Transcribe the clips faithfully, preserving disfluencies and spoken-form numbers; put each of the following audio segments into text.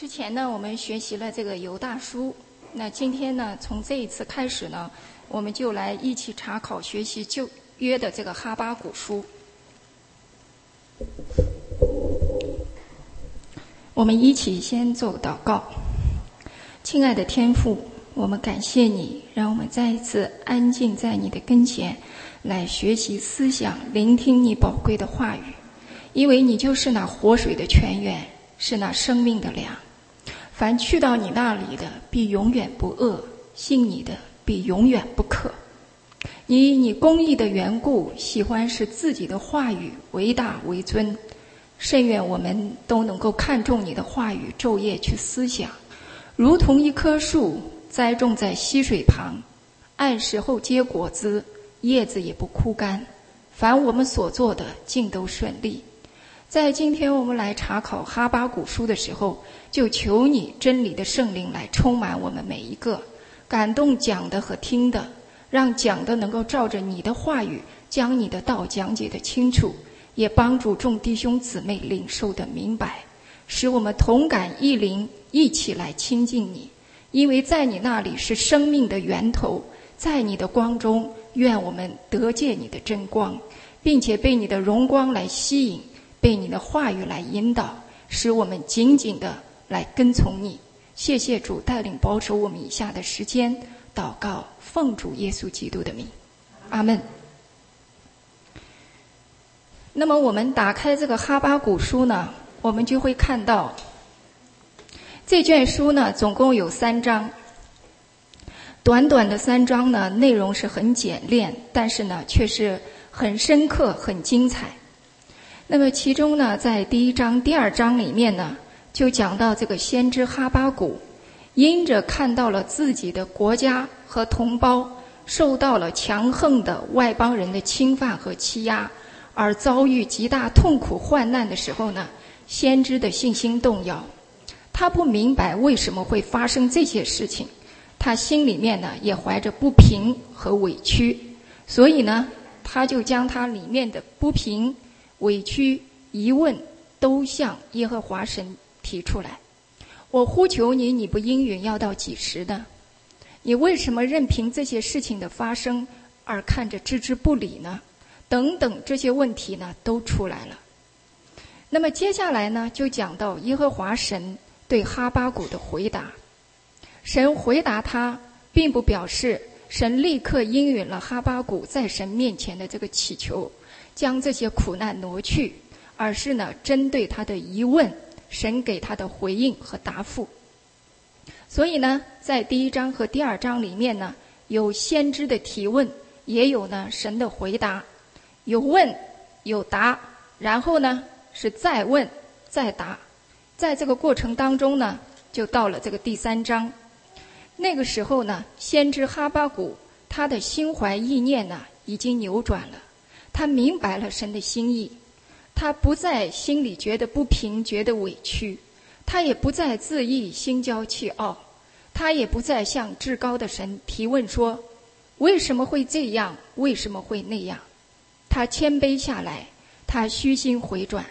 之前呢，我们学习了这个犹大书，那今天呢，从这一次开始呢，我们就来一起查考学习旧约的这个哈巴谷书。我们一起先做祷告。亲爱的天父，我们感谢你，让我们再一次安静在你的跟前，来学习思想，聆听你宝贵的话语，因为你就是那活水的泉源，是那生命的粮。凡去到你那里的，必永远不饿；信你的，必永远不渴。你以你公义的缘故，喜欢使自己的话语为大为尊。甚愿我们都能够看重你的话语，昼夜去思想，如同一棵树栽种在溪水旁，按时候结果子，叶子也不枯干。凡我们所做的，尽都顺利。在今天我们来查考哈巴谷书的时候，就求你真理的圣灵来充满我们每一个，感动讲的和听的，让讲的能够照着你的话语，将你的道讲解的清楚，也帮助众弟兄姊妹领受的明白，使我们同感一灵，一起来亲近你。因为在你那里是生命的源头，在你的光中，愿我们得见你的真光，并且被你的荣光来吸引，被你的话语来引导，使我们紧紧地来跟从你。谢谢主带领保守我们以下的时间，祷告奉主耶稣基督的名，阿们。那么我们打开这个哈巴谷书呢，我们就会看到这卷书呢总共有三章，短短的三章呢，内容是很简练，但是呢却是很深刻很精彩。那么其中呢，在第一章第二章里面呢，就讲到这个先知哈巴谷因着看到了自己的国家和同胞受到了强横的外邦人的侵犯和欺压，而遭遇极大痛苦患难的时候呢，先知的信心动摇，他不明白为什么会发生这些事情，他心里面呢也怀着不平和委屈，所以呢他就将他里面的不平委屈疑问都向耶和华神提出来。我呼求你，你不应允，要到几时呢？你为什么任凭这些事情的发生而看着置之不理呢？等等，这些问题呢都出来了。那么接下来呢，就讲到耶和华神对哈巴谷的回答。神回答他，并不表示神立刻应允了哈巴谷在神面前的这个祈求，将这些苦难挪去，而是呢，针对他的疑问，神给他的回应和答复。所以呢，在第一章和第二章里面呢，有先知的提问，也有呢神的回答，有问有答，然后呢是再问再答。在这个过程当中呢，就到了这个第三章。那个时候呢，先知哈巴谷他的心怀意念呢已经扭转了，他明白了神的心意，他不再心里觉得不平，觉得委屈，他也不再自意心焦气傲，他也不再向至高的神提问说为什么会这样，为什么会那样。他谦卑下来，他虚心回转，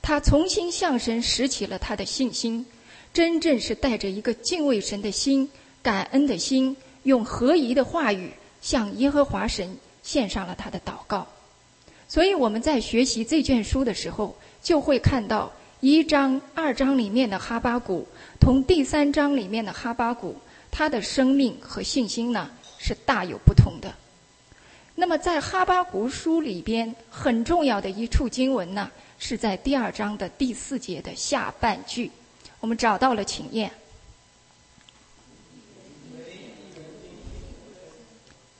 他重新向神拾起了他的信心，真正是带着一个敬畏神的心，感恩的心，用合宜的话语向耶和华神献上了他的祷告。所以我们在学习这卷书的时候，就会看到一章二章里面的哈巴谷同第三章里面的哈巴谷，他的生命和信心呢是大有不同的。那么在哈巴谷书里边很重要的一处经文呢，是在第二章的第四节的下半句。我们找到了，请念。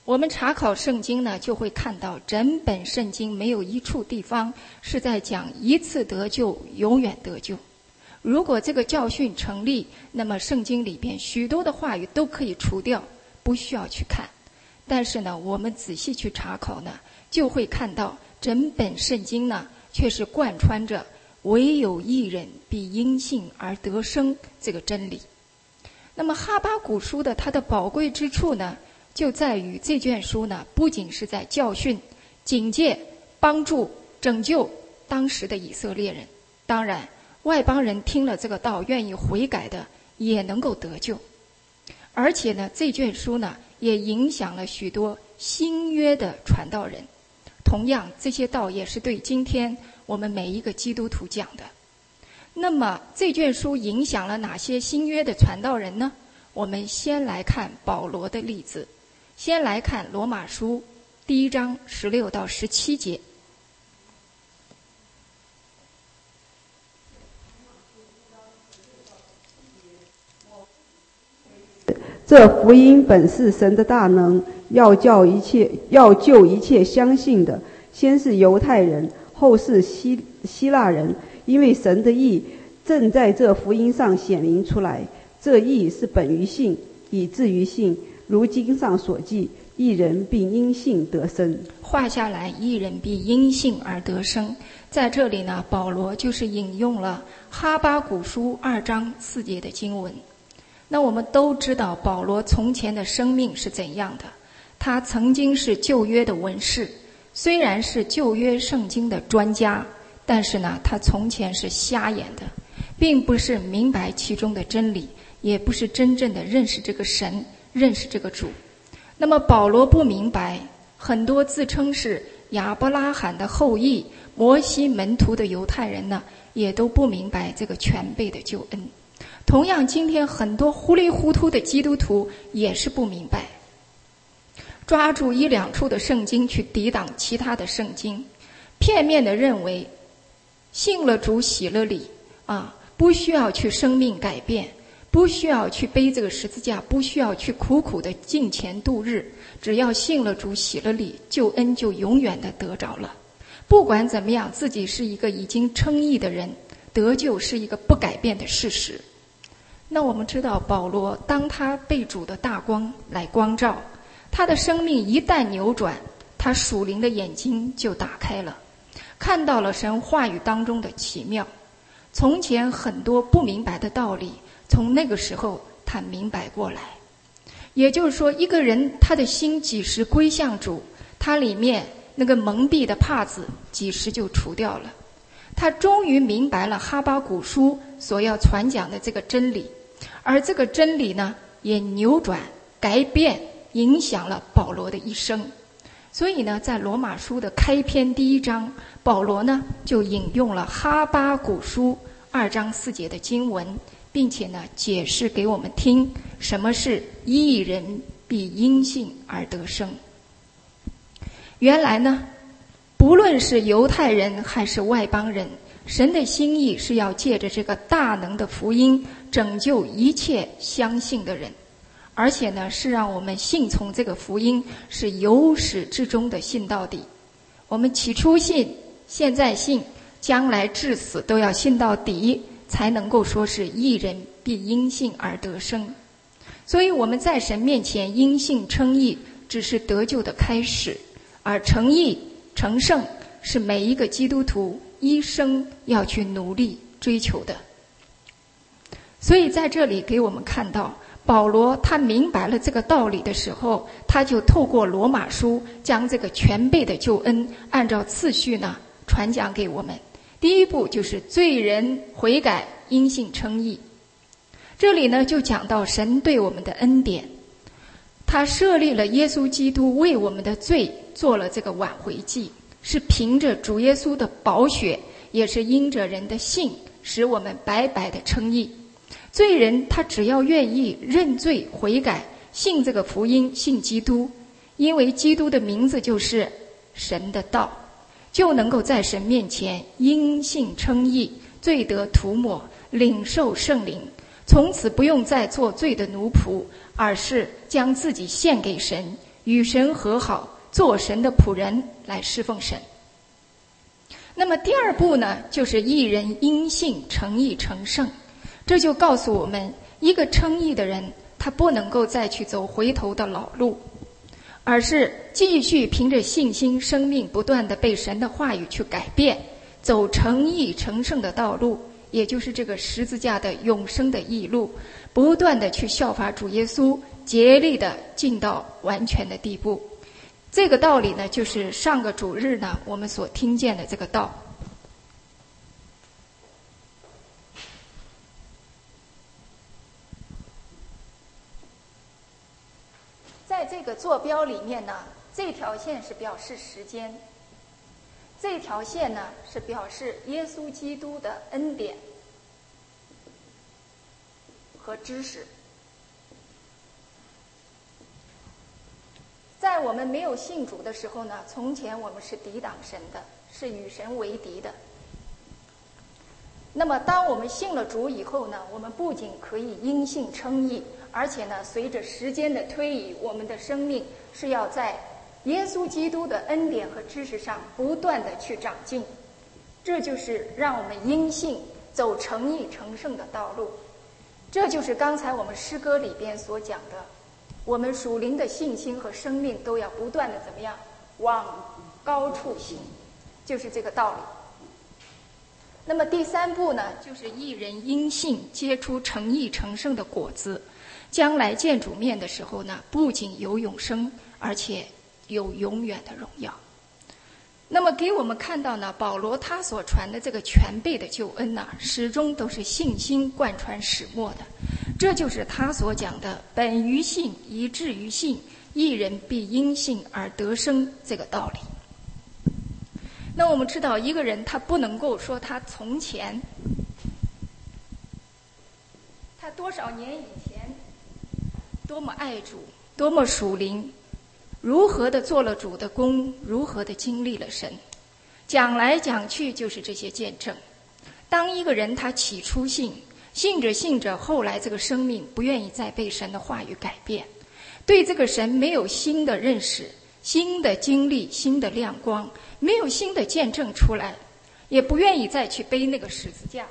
我们查考圣经呢，就会看到整本圣经没有一处地方是在讲一次得救永远得救。如果这个教训成立，那么圣经里边许多的话语都可以除掉，不需要去看。但是呢，我们仔细去查考呢，就会看到整本圣经呢却是贯穿着唯有一人必因信而得生这个真理。那么哈巴谷书的它的宝贵之处呢，就在于这卷书呢，不仅是在教训、警戒、帮助、拯救当时的以色列人，当然外邦人听了这个道，愿意悔改的，也能够得救。而且呢，这卷书呢，也影响了许多新约的传道人。同样，这些道也是对今天我们每一个基督徒讲的。那么，这卷书影响了哪些新约的传道人呢？我们先来看保罗的例子，先来看罗马书第一章十六到十七节。这福音本是神的大能，要叫一切要救一切相信的，先是犹太人，后是希希腊人，因为神的义正在这福音上显明出来。这义是本于信，以至于信，如经上所记，义人必因信得生。画下来，义人必因信而得生。在这里呢，保罗就是引用了哈巴谷书二章四节的经文。那我们都知道保罗从前的生命是怎样的，他曾经是旧约的文士，虽然是旧约圣经的专家，但是呢，他从前是瞎眼的，并不是明白其中的真理，也不是真正的认识这个神，认识这个主。那么保罗不明白，很多自称是亚伯拉罕的后裔、摩西门徒的犹太人呢，也都不明白这个全备的救恩。同样，今天很多糊里糊涂的基督徒也是不明白，抓住一两处的圣经去抵挡其他的圣经，片面的认为信了主洗了礼啊，不需要去生命改变，不需要去背这个十字架，不需要去苦苦的敬虔度日，只要信了主洗了礼，救恩就永远的得着了。不管怎么样，自己是一个已经称义的人，得救是一个不改变的事实。那我们知道保罗当他被主的大光来光照，他的生命一旦扭转，他属灵的眼睛就打开了，看到了神话语当中的奇妙。从前很多不明白的道理，从那个时候他明白过来。也就是说，一个人他的心几时归向主，他里面那个蒙蔽的帕子几时就除掉了。他终于明白了哈巴谷书所要传讲的这个真理，而这个真理呢，也扭转、改变、影响了保罗的一生。所以呢，在罗马书的开篇第一章，保罗呢就引用了哈巴谷书二章四节的经文，并且呢解释给我们听什么是义人必因信而得生。原来呢，不论是犹太人还是外邦人，神的心意是要借着这个大能的福音拯救一切相信的人，而且呢是让我们信从这个福音，是由始至终的信到底。我们起初信，现在信，将来至死都要信到底，才能够说是义人必因信而得生。所以我们在神面前因信称义，只是得救的开始，而成义成圣是每一个基督徒一生要去努力追求的。所以在这里给我们看到保罗他明白了这个道理的时候，他就透过罗马书将这个全备的救恩按照次序呢传讲给我们。第一步就是罪人悔改，因信称义。这里呢就讲到神对我们的恩典，他设立了耶稣基督为我们的罪做了这个挽回祭，是凭着主耶稣的宝血，也是因着人的信，使我们白白的称义。罪人他只要愿意认罪悔改，信这个福音，信基督，因为基督的名字就是神的道，就能够在神面前因信称义，罪得涂抹，领受圣灵，从此不用再做罪的奴仆，而是将自己献给神，与神和好，做神的仆人来侍奉神。那么第二步呢，就是义人因信称义成圣。这就告诉我们，一个称义的人，他不能够再去走回头的老路，而是继续凭着信心，生命不断地被神的话语去改变，走成义成圣的道路，也就是这个十字架的永生的义路，不断地去效法主耶稣，竭力地进到完全的地步。这个道理呢，就是上个主日呢我们所听见的这个道。在这个坐标里面呢，这条线是表示时间，这条线呢是表示耶稣基督的恩典和知识。在我们没有信主的时候呢，从前我们是抵挡神的，是与神为敌的。那么当我们信了主以后呢，我们不仅可以因信称义，而且呢，随着时间的推移，我们的生命是要在耶稣基督的恩典和知识上不断的去长进。这就是让我们因信走诚意成圣的道路。这就是刚才我们诗歌里边所讲的，我们属灵的信心和生命都要不断的怎么样往高处行，就是这个道理。那么第三步呢，就是一人因信结出诚意成圣的果子，将来见主面的时候呢，不仅有永生，而且有永远的荣耀。那么给我们看到呢，保罗他所传的这个全备的救恩呢，始终都是信心贯穿始末的。这就是他所讲的本于信以至于信，一人必因信而得生这个道理。那我们知道，一个人他不能够说他从前，他多少年以前多么爱主，多么属灵，如何的做了主的工，如何的经历了神，讲来讲去就是这些见证。当一个人他起初信，信着信着，后来这个生命不愿意再被神的话语改变，对这个神没有新的认识、新的经历、新的亮光，没有新的见证出来，也不愿意再去背那个十字架，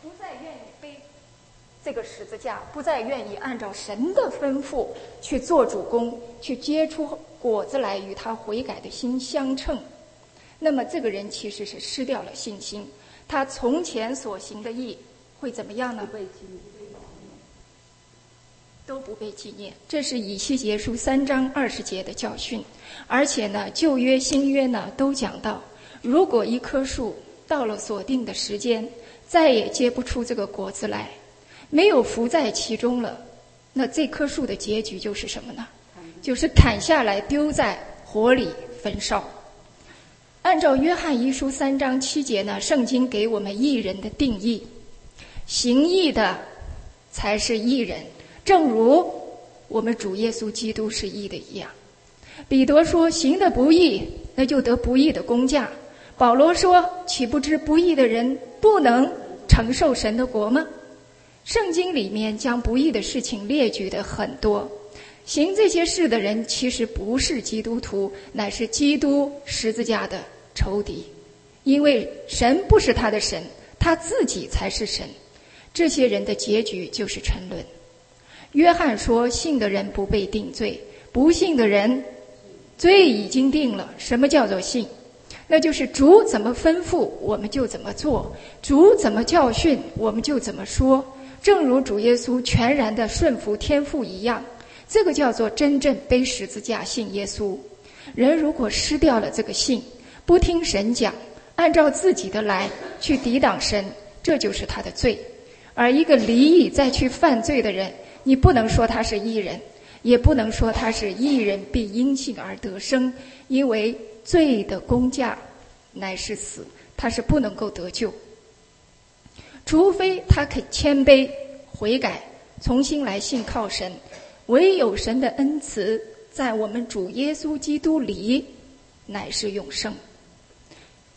不再愿意背这个十字架，不再愿意按照神的吩咐去做主工，去结出果子来与他悔改的心相称，那么这个人其实是失掉了信心，他从前所行的义会怎么样呢？都不被纪念。这是以西结书三章二十节的教训。而且呢，旧约新约呢都讲到，如果一棵树到了锁定的时间，再也结不出这个果子来，没有福在其中了，那这棵树的结局就是什么呢？就是砍下来丢在火里焚烧。按照约翰一书三章七节呢，圣经给我们义人的定义，行义的才是义人，正如我们主耶稣基督是义的一样。彼得说，行的不义，那就得不义的工价。保罗说，岂不知不义的人不能承受神的国吗？圣经里面将不义的事情列举的很多，行这些事的人其实不是基督徒，乃是基督十字架的仇敌，因为神不是他的神，他自己才是神。这些人的结局就是沉沦。约翰说，信的人不被定罪，不信的人罪已经定了。什么叫做信？那就是主怎么吩咐我们就怎么做，主怎么教训我们就怎么说，正如主耶稣全然的顺服天父一样，这个叫做真正背十字架信耶稣。人如果失掉了这个信，不听神讲，按照自己的来去抵挡神，这就是他的罪。而一个离异再去犯罪的人，你不能说他是义人，也不能说他是义人必因信而得生，因为罪的工价乃是死，他是不能够得救，除非他肯谦卑悔改，重新来信靠神。唯有神的恩慈在我们主耶稣基督里乃是永生。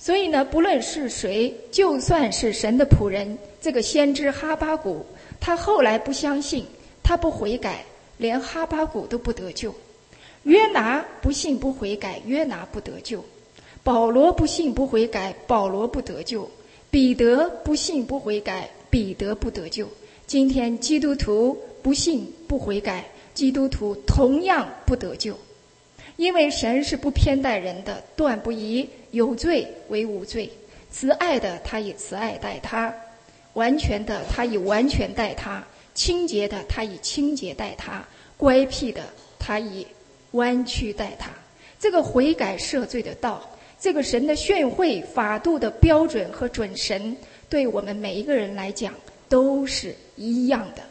所以呢，不论是谁，就算是神的仆人这个先知哈巴谷，他后来不相信，他不悔改，连哈巴谷都不得救。约拿不信不悔改，约拿不得救。保罗不信不悔改，保罗不得救。彼得不信不悔改，彼得不得救。今天基督徒不信不悔改，基督徒同样不得救。因为神是不偏待人的，断不以有罪为无罪，慈爱的他以慈爱待他，完全的他以完全待他，清洁的他以清洁待他，乖僻的他以弯曲待他。这个悔改赦罪的道，这个神的训诲法度的标准和准绳，对我们每一个人来讲都是一样的。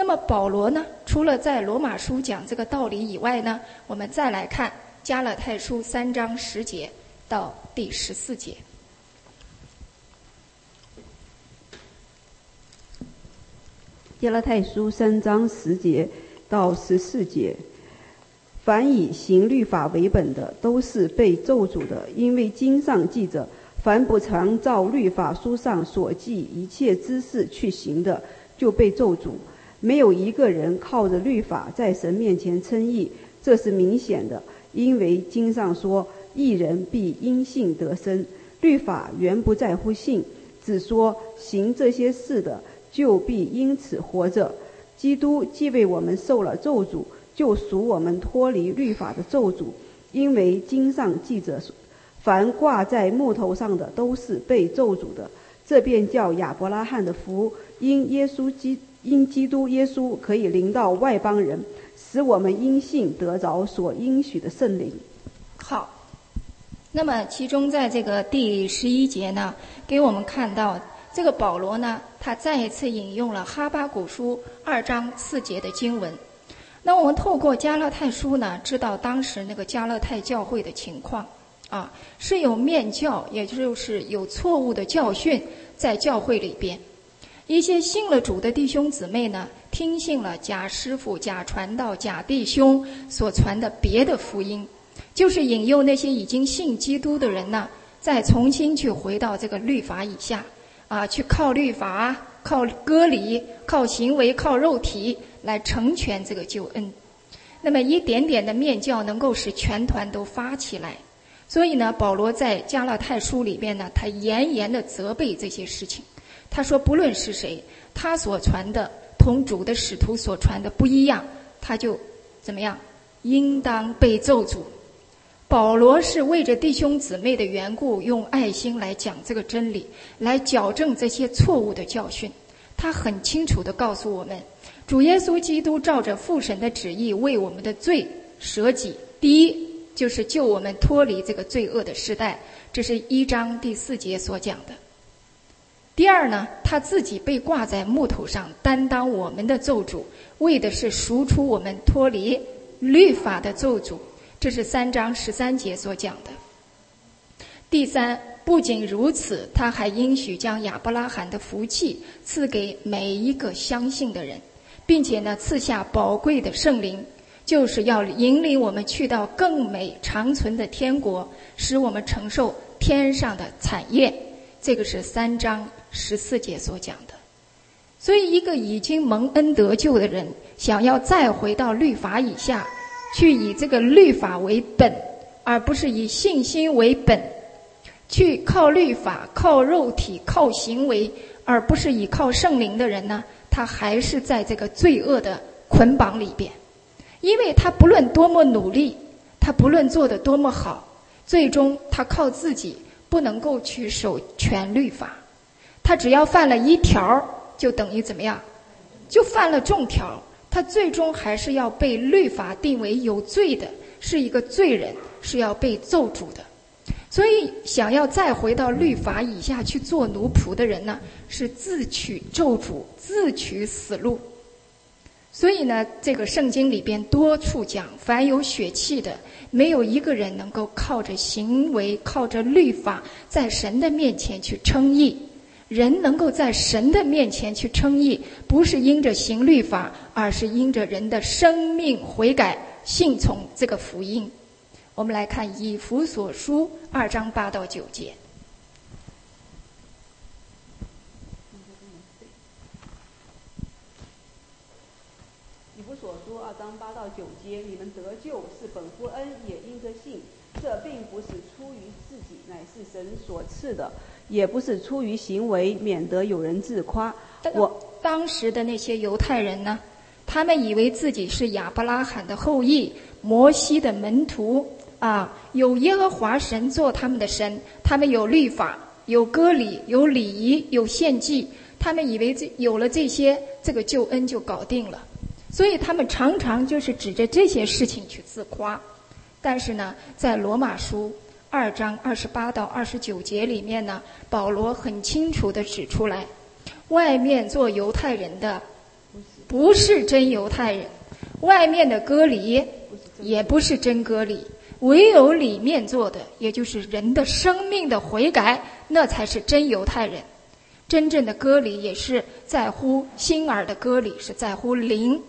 那么保罗呢，除了在罗马书讲这个道理以外呢，我们再来看加拉太书三章十节到第十四节。加拉太书三章十节到十四节，凡以行律法为本的，都是被咒诅的，因为经上记着，凡不常照律法书上所记一切知识去行的，就被咒诅。没有一个人靠着律法在神面前称义，这是明显的，因为经上说，义人必因信得生。律法原不在乎信，只说行这些事的就必因此活着。基督既为我们受了咒诅，就赎我们脱离律法的咒诅，因为经上记着，凡挂在木头上的都是被咒诅的。这便叫亚伯拉罕的福，因耶稣基因基督耶稣可以临到外邦人，使我们因信得着所应许的圣灵。好，那么其中在这个第十一节呢，给我们看到这个保罗呢，他再一次引用了哈巴谷书二章四节的经文。那我们透过加勒泰书呢，知道当时那个加勒泰教会的情况啊，是有面教，也就是有错误的教训在教会里边。一些信了主的弟兄姊妹呢，听信了假师傅、假传道、假弟兄所传的别的福音，就是引诱那些已经信基督的人呢，再重新去回到这个律法以下啊，去靠律法、靠割礼、靠行为、靠肉体来成全这个救恩。那么一点点的面教能够使全团都发起来，所以呢，保罗在加拉太书里面呢，他严严地责备这些事情。他说，不论是谁，他所传的同主的使徒所传的不一样，他就怎么样，应当被咒诅。保罗是为着弟兄姊妹的缘故，用爱心来讲这个真理，来矫正这些错误的教训。他很清楚地告诉我们，主耶稣基督照着父神的旨意为我们的罪舍己，第一就是救我们脱离这个罪恶的时代，这是一章第四节所讲的。第二呢，他自己被挂在木头上，担当我们的咒诅，为的是赎出我们脱离律法的咒诅，这是三章十三节所讲的。第三，不仅如此，他还应许将亚伯拉罕的福气赐给每一个相信的人，并且呢，赐下宝贵的圣灵，就是要引领我们去到更美长存的天国，使我们承受天上的产业，这个是三章十四节所讲的。所以一个已经蒙恩得救的人，想要再回到律法以下，去以这个律法为本，而不是以信心为本，去靠律法、靠肉体、靠行为，而不是以靠圣灵的人呢，他还是在这个罪恶的捆绑里边。因为他不论多么努力，他不论做得多么好，最终他靠自己不能够去守全律法，他只要犯了一条，就等于怎么样，就犯了重条，他最终还是要被律法定为有罪的，是一个罪人，是要被咒诅的。所以想要再回到律法以下去做奴仆的人呢，是自取咒诅，自取死路。所以呢，这个圣经里边多处讲，凡有血气的，没有一个人能够靠着行为、靠着律法在神的面前去称义。人能够在神的面前去称义，不是因着行律法，而是因着人的生命悔改，信从这个福音。我们来看以弗所书二章八到九节。以弗所书二章八到九节，你们得救是本乎恩，也因着信。这并不是出于自己，乃是神所赐的，也不是出于行为，免得有人自夸。我当时的那些犹太人呢，他们以为自己是亚伯拉罕的后裔，摩西的门徒啊，有耶和华神做他们的神，他们有律法，有割礼，有礼仪，有献祭，他们以为这有了这些，这个救恩就搞定了。所以他们常常就是指着这些事情去自夸。但是呢，在罗马书二章二十八到二十九节里面呢，保罗很清楚地指出来，外面做犹太人的不是真犹太人，外面的割礼也不是真割礼，唯有里面做的，也就是人的生命的悔改，那才是真犹太人。真正的割礼也是在乎心耳的割礼，是在乎灵。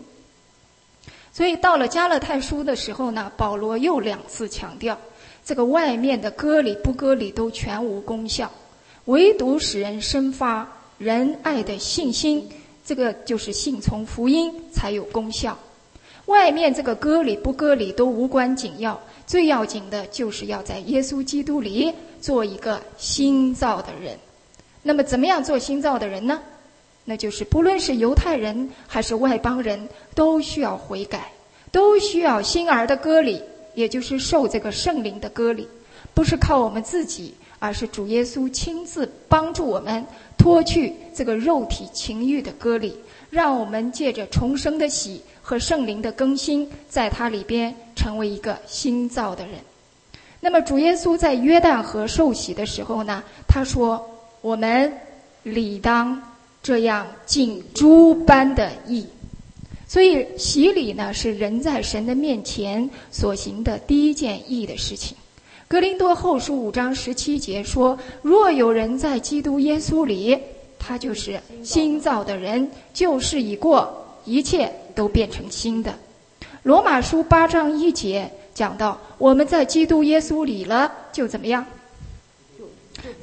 所以到了加勒太书的时候呢，保罗又两次强调，这个外面的割礼不割礼都全无功效，唯独使人生发仁爱的信心，这个就是信从福音才有功效。外面这个割礼不割礼都无关紧要，最要紧的就是要在耶稣基督里做一个新造的人。那么怎么样做新造的人呢？那就是不论是犹太人还是外邦人，都需要悔改，都需要新儿的割礼，也就是受这个圣灵的割礼，不是靠我们自己，而是主耶稣亲自帮助我们脱去这个肉体情欲的割礼，让我们借着重生的喜和圣灵的更新，在他里边成为一个新造的人。那么主耶稣在约旦河受洗的时候呢，他说我们理当这样尽诸般的义。所以洗礼呢，是人在神的面前所行的第一件义的事情。格林多后书五章十七节说，若有人在基督耶稣里，他就是新造的人，旧事已过，一切都变成新的。罗马书八章一节讲到，我们在基督耶稣里了，就怎么样？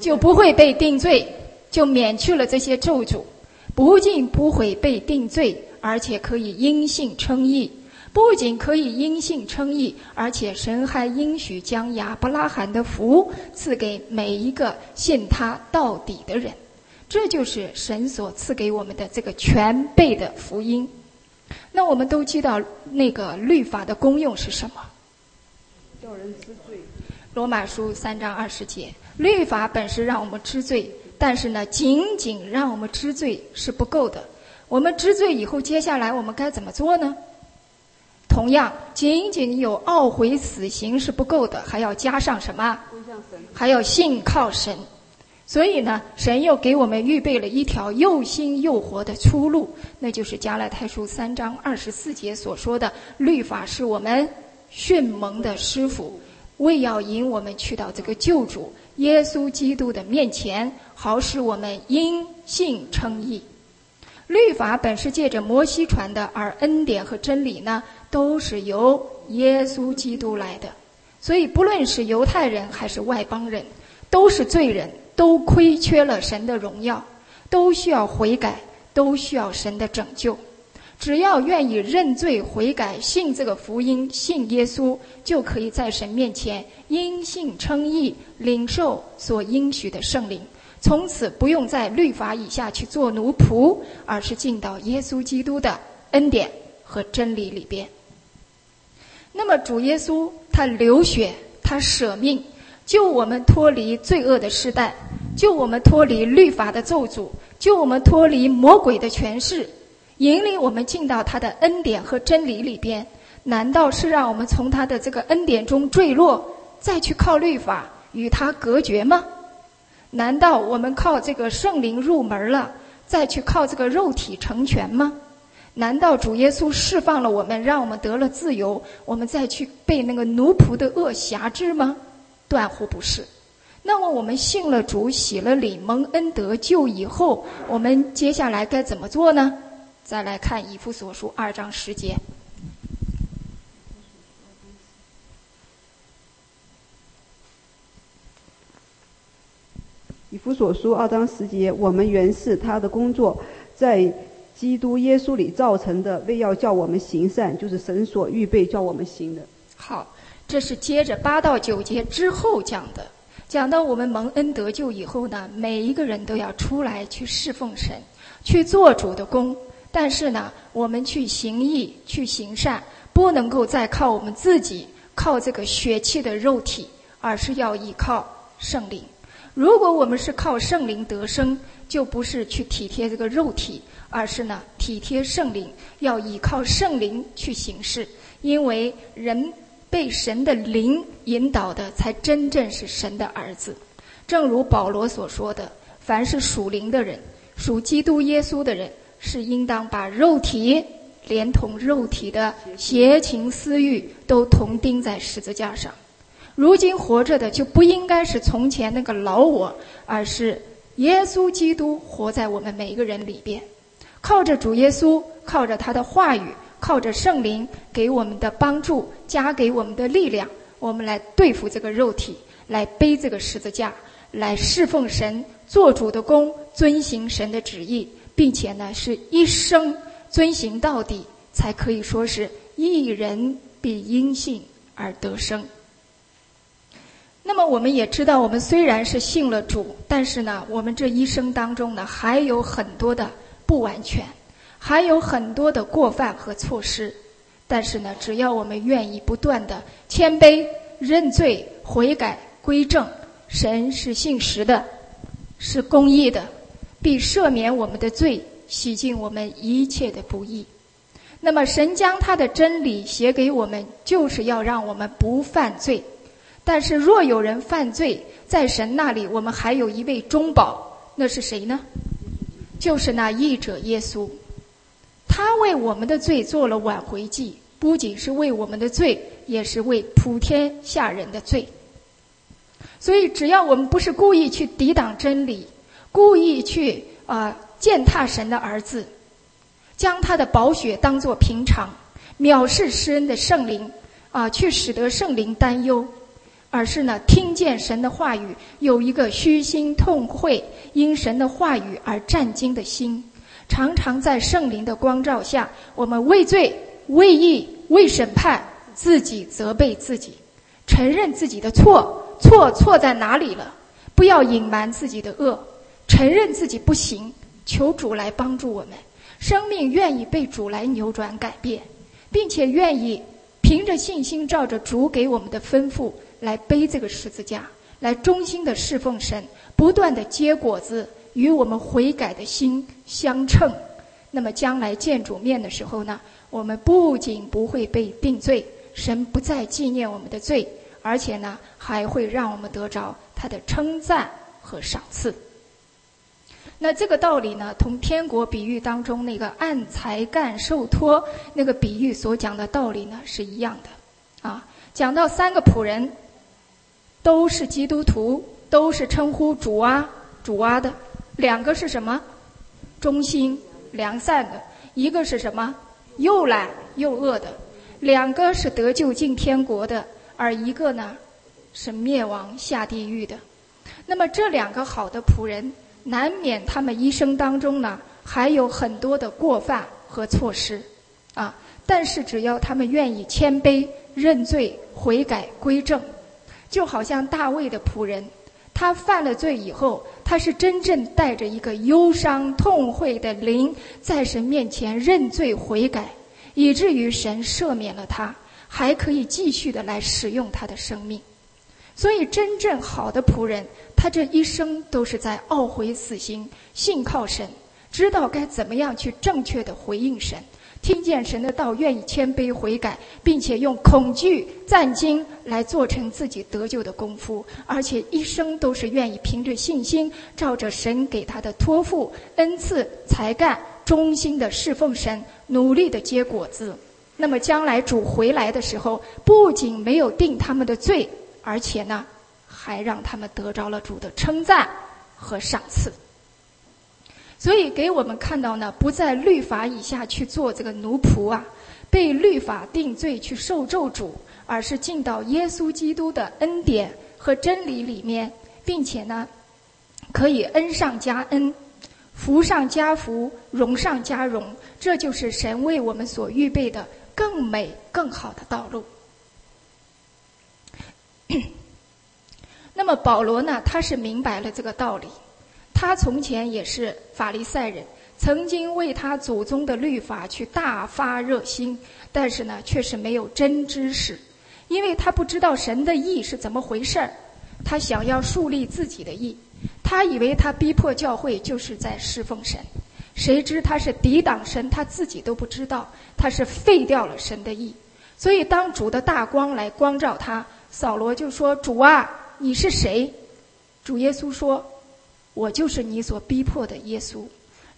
就不会被定罪，就免去了这些咒诅，不仅不会被定罪，而且可以因信称义。不仅可以因信称义，而且神还应许将亚伯拉罕的福赐给每一个信他到底的人。这就是神所赐给我们的这个全备的福音。那我们都知道那个律法的功用是什么？叫人知罪。罗马书三章二十节，律法本是让我们知罪，但是呢，仅仅让我们知罪是不够的。我们知罪以后，接下来我们该怎么做呢？同样，仅仅有懊悔死刑是不够的，还要加上什么？还要信靠神。所以呢，神又给我们预备了一条又新又活的出路，那就是加拉太书三章二十四节所说的，律法是我们训蒙的师傅，为要引我们去到这个救主耶稣基督的面前，好使我们因信称义。律法本是借着摩西传的，而恩典和真理呢，都是由耶稣基督来的。所以不论是犹太人还是外邦人，都是罪人，都亏缺了神的荣耀，都需要悔改，都需要神的拯救。只要愿意认罪悔改，信这个福音，信耶稣，就可以在神面前因信称义，领受所应许的圣灵，从此不用在律法以下去做奴仆，而是进到耶稣基督的恩典和真理里边。那么主耶稣他流血，他舍命，救我们脱离罪恶的世代，救我们脱离律法的咒诅，救我们脱离魔鬼的权势，引领我们进到他的恩典和真理里边，难道是让我们从他的这个恩典中坠落，再去靠律法与他隔绝吗？难道我们靠这个圣灵入门了，再去靠这个肉体成全吗？难道主耶稣释放了我们，让我们得了自由，我们再去被那个奴仆的恶辖制吗？断乎不是。那么我们信了主，洗了礼，蒙恩得救以后，我们接下来该怎么做呢？再来看以弗所书二章十节，以弗所书二章十节，我们原是他的工作，在基督耶稣里造成的，为要叫我们行善，就是神所预备叫我们行的。好，这是接着八到九节之后讲的，讲到我们蒙恩得救以后呢，每一个人都要出来去侍奉神，去做主的工。但是呢，我们去行义，去行善，不能够再靠我们自己，靠这个血气的肉体，而是要依靠圣灵。如果我们是靠圣灵得生，就不是去体贴这个肉体，而是呢体贴圣灵，要依靠圣灵去行事。因为人被神的灵引导的，才真正是神的儿子。正如保罗所说的，凡是属灵的人，属基督耶稣的人，是应当把肉体连同肉体的邪情私欲都同钉在十字架上。如今活着的就不应该是从前那个老我，而是耶稣基督活在我们每一个人里边，靠着主耶稣，靠着他的话语，靠着圣灵给我们的帮助，加给我们的力量，我们来对付这个肉体，来背这个十字架，来侍奉神，做主的工，遵行神的旨意，并且呢是一生遵行到底，才可以说是一人必因信而得生。那么我们也知道，我们虽然是信了主，但是呢我们这一生当中呢还有很多的不完全，还有很多的过犯和错失。但是呢只要我们愿意不断的谦卑认罪悔改归正，神是信实的，是公义的，必赦免我们的罪，洗净我们一切的不义。那么神将他的真理写给我们，就是要让我们不犯罪。但是若有人犯罪，在神那里我们还有一位中保，那是谁呢？就是那义者耶稣。他为我们的罪做了挽回祭，不仅是为我们的罪，也是为普天下人的罪。所以只要我们不是故意去抵挡真理，故意去呃践踏神的儿子，将他的宝血当作平常，藐视施恩的圣灵啊、呃，去使得圣灵担忧，而是呢听见神的话语，有一个虚心痛悔，因神的话语而战惊的心，常常在圣灵的光照下，我们为罪为义为审判自己，责备自己，承认自己的错错错在哪里了，不要隐瞒自己的恶，承认自己不行，求主来帮助我们，生命愿意被主来扭转改变，并且愿意凭着信心照着主给我们的吩咐来背这个十字架，来忠心的侍奉神，不断的结果子，与我们悔改的心相称。那么将来见主面的时候呢，我们不仅不会被定罪，神不再纪念我们的罪，而且呢还会让我们得着他的称赞和赏赐。那这个道理呢，同天国比喻当中那个按才干受托那个比喻所讲的道理呢是一样的啊。讲到三个仆人，都是基督徒，都是称呼主啊主啊的。两个是什么？忠心良善的。一个是什么？又懒又恶的。两个是得救进天国的，而一个呢是灭亡下地狱的。那么这两个好的仆人，难免他们一生当中呢还有很多的过犯和错失啊，但是只要他们愿意谦卑认罪悔改归正，就好像大卫的仆人，他犯了罪以后，他是真正带着一个忧伤痛悔的灵在神面前认罪悔改，以至于神赦免了他，还可以继续的来使用他的生命。所以真正好的仆人，他这一生都是在懊悔死心，信靠神，知道该怎么样去正确的回应神，听见神的道愿意谦卑悔改，并且用恐惧战惊来做成自己得救的功夫，而且一生都是愿意凭着信心照着神给他的托付恩赐才干忠心的侍奉神，努力的结果子。那么将来主回来的时候，不仅没有定他们的罪，而且呢还让他们得着了主的称赞和赏赐。所以给我们看到呢，不在律法以下去做这个奴仆啊，被律法定罪去受咒诅，而是进到耶稣基督的恩典和真理里面，并且呢可以恩上加恩，福上加福，荣上加荣，这就是神为我们所预备的更美更好的道路。那么保罗呢，他是明白了这个道理，他从前也是法利赛人，曾经为他祖宗的律法去大发热心，但是呢却是没有真知识，因为他不知道神的义是怎么回事儿，他想要树立自己的义，他以为他逼迫教会就是在侍奉神，谁知他是抵挡神，他自己都不知道，他是废掉了神的义。所以当主的大光来光照他，扫罗就说：主啊，你是谁？主耶稣说：我就是你所逼迫的耶稣。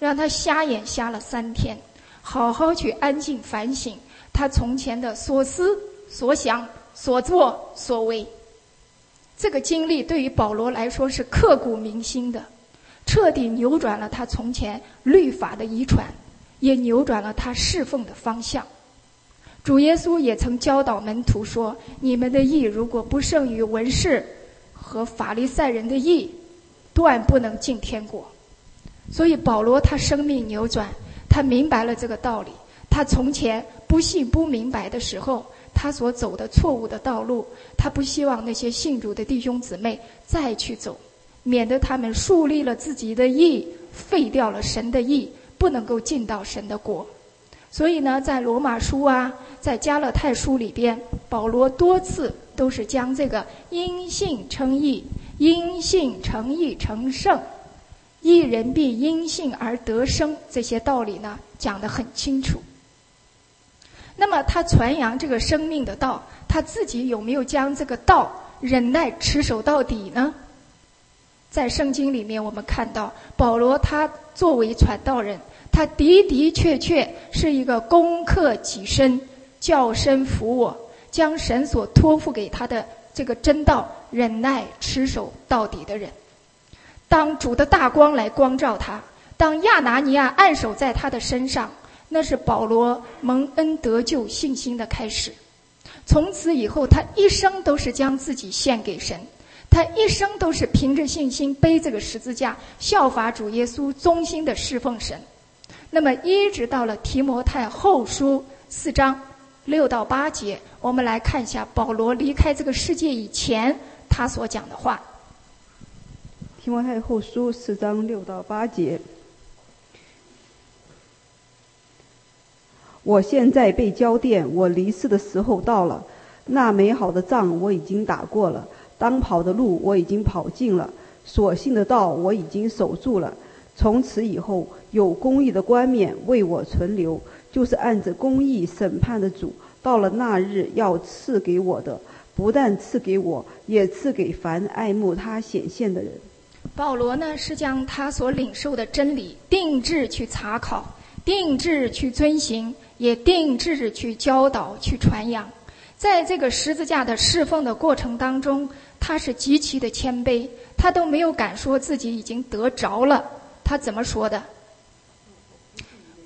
让他瞎眼瞎了三天，好好去安静反省他从前的所思所想所作所为。这个经历对于保罗来说是刻骨铭心的，彻底扭转了他从前律法的遗传，也扭转了他侍奉的方向。主耶稣也曾教导门徒说，你们的义如果不胜于文士和法利赛人的义，断不能进天国。所以保罗他生命扭转，他明白了这个道理。他从前不信不明白的时候，他所走的错误的道路，他不希望那些信主的弟兄姊妹再去走，免得他们树立了自己的义，废掉了神的义，不能够进到神的国。所以呢，在罗马书啊，在加勒泰书里边，保罗多次都是将这个因信称义，因信称义成圣，义人必因信而得生，这些道理呢讲得很清楚。那么他传扬这个生命的道，他自己有没有将这个道忍耐持守到底呢？在圣经里面我们看到，保罗他作为传道人，他的的确确是一个攻克己身、教身服我，将神所托付给他的这个真道忍耐持守到底的人。当主的大光来光照他，当亚拿尼亚按手在他的身上，那是保罗蒙恩得救信心的开始。从此以后，他一生都是将自己献给神，他一生都是凭着信心背这个十字架，效法主耶稣，忠心的侍奉神。那么一直到了提摩太后书四章六到八节，我们来看一下保罗离开这个世界以前他所讲的话。提摩太后书四章六到八节，我现在被浇奠，我离世的时候到了，那美好的仗我已经打过了，当跑的路我已经跑尽了，所信的道我已经守住了。从此以后，有公义的冠冕为我存留，就是按着公义审判的主，到了那日要赐给我的，不但赐给我，也赐给凡爱慕他显现的人。保罗呢，是将他所领受的真理定制去查考，定制去遵行，也定制去教导，去传扬。在这个十字架的侍奉的过程当中，他是极其的谦卑，他都没有敢说自己已经得着了。他怎么说的？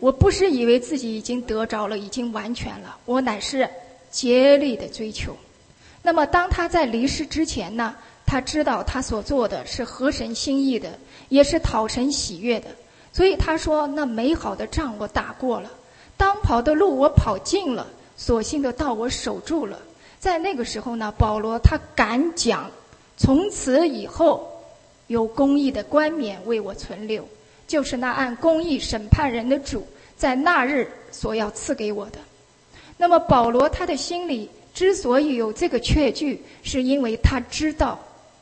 我不是以为自己已经得着了，已经完全了，我乃是竭力的追求。那么当他在离世之前呢，他知道他所做的是合神心意的，也是讨神喜悦的，所以他说，那美好的仗我打过了，当跑的路我跑尽了，所信的道我守住了。在那个时候呢，保罗他敢讲，从此以后有公义的冠冕为我存留，就是那按公义审判人的主，在那日所要赐给我的。那么保罗他的心里之所以有这个确据，是因为他知道，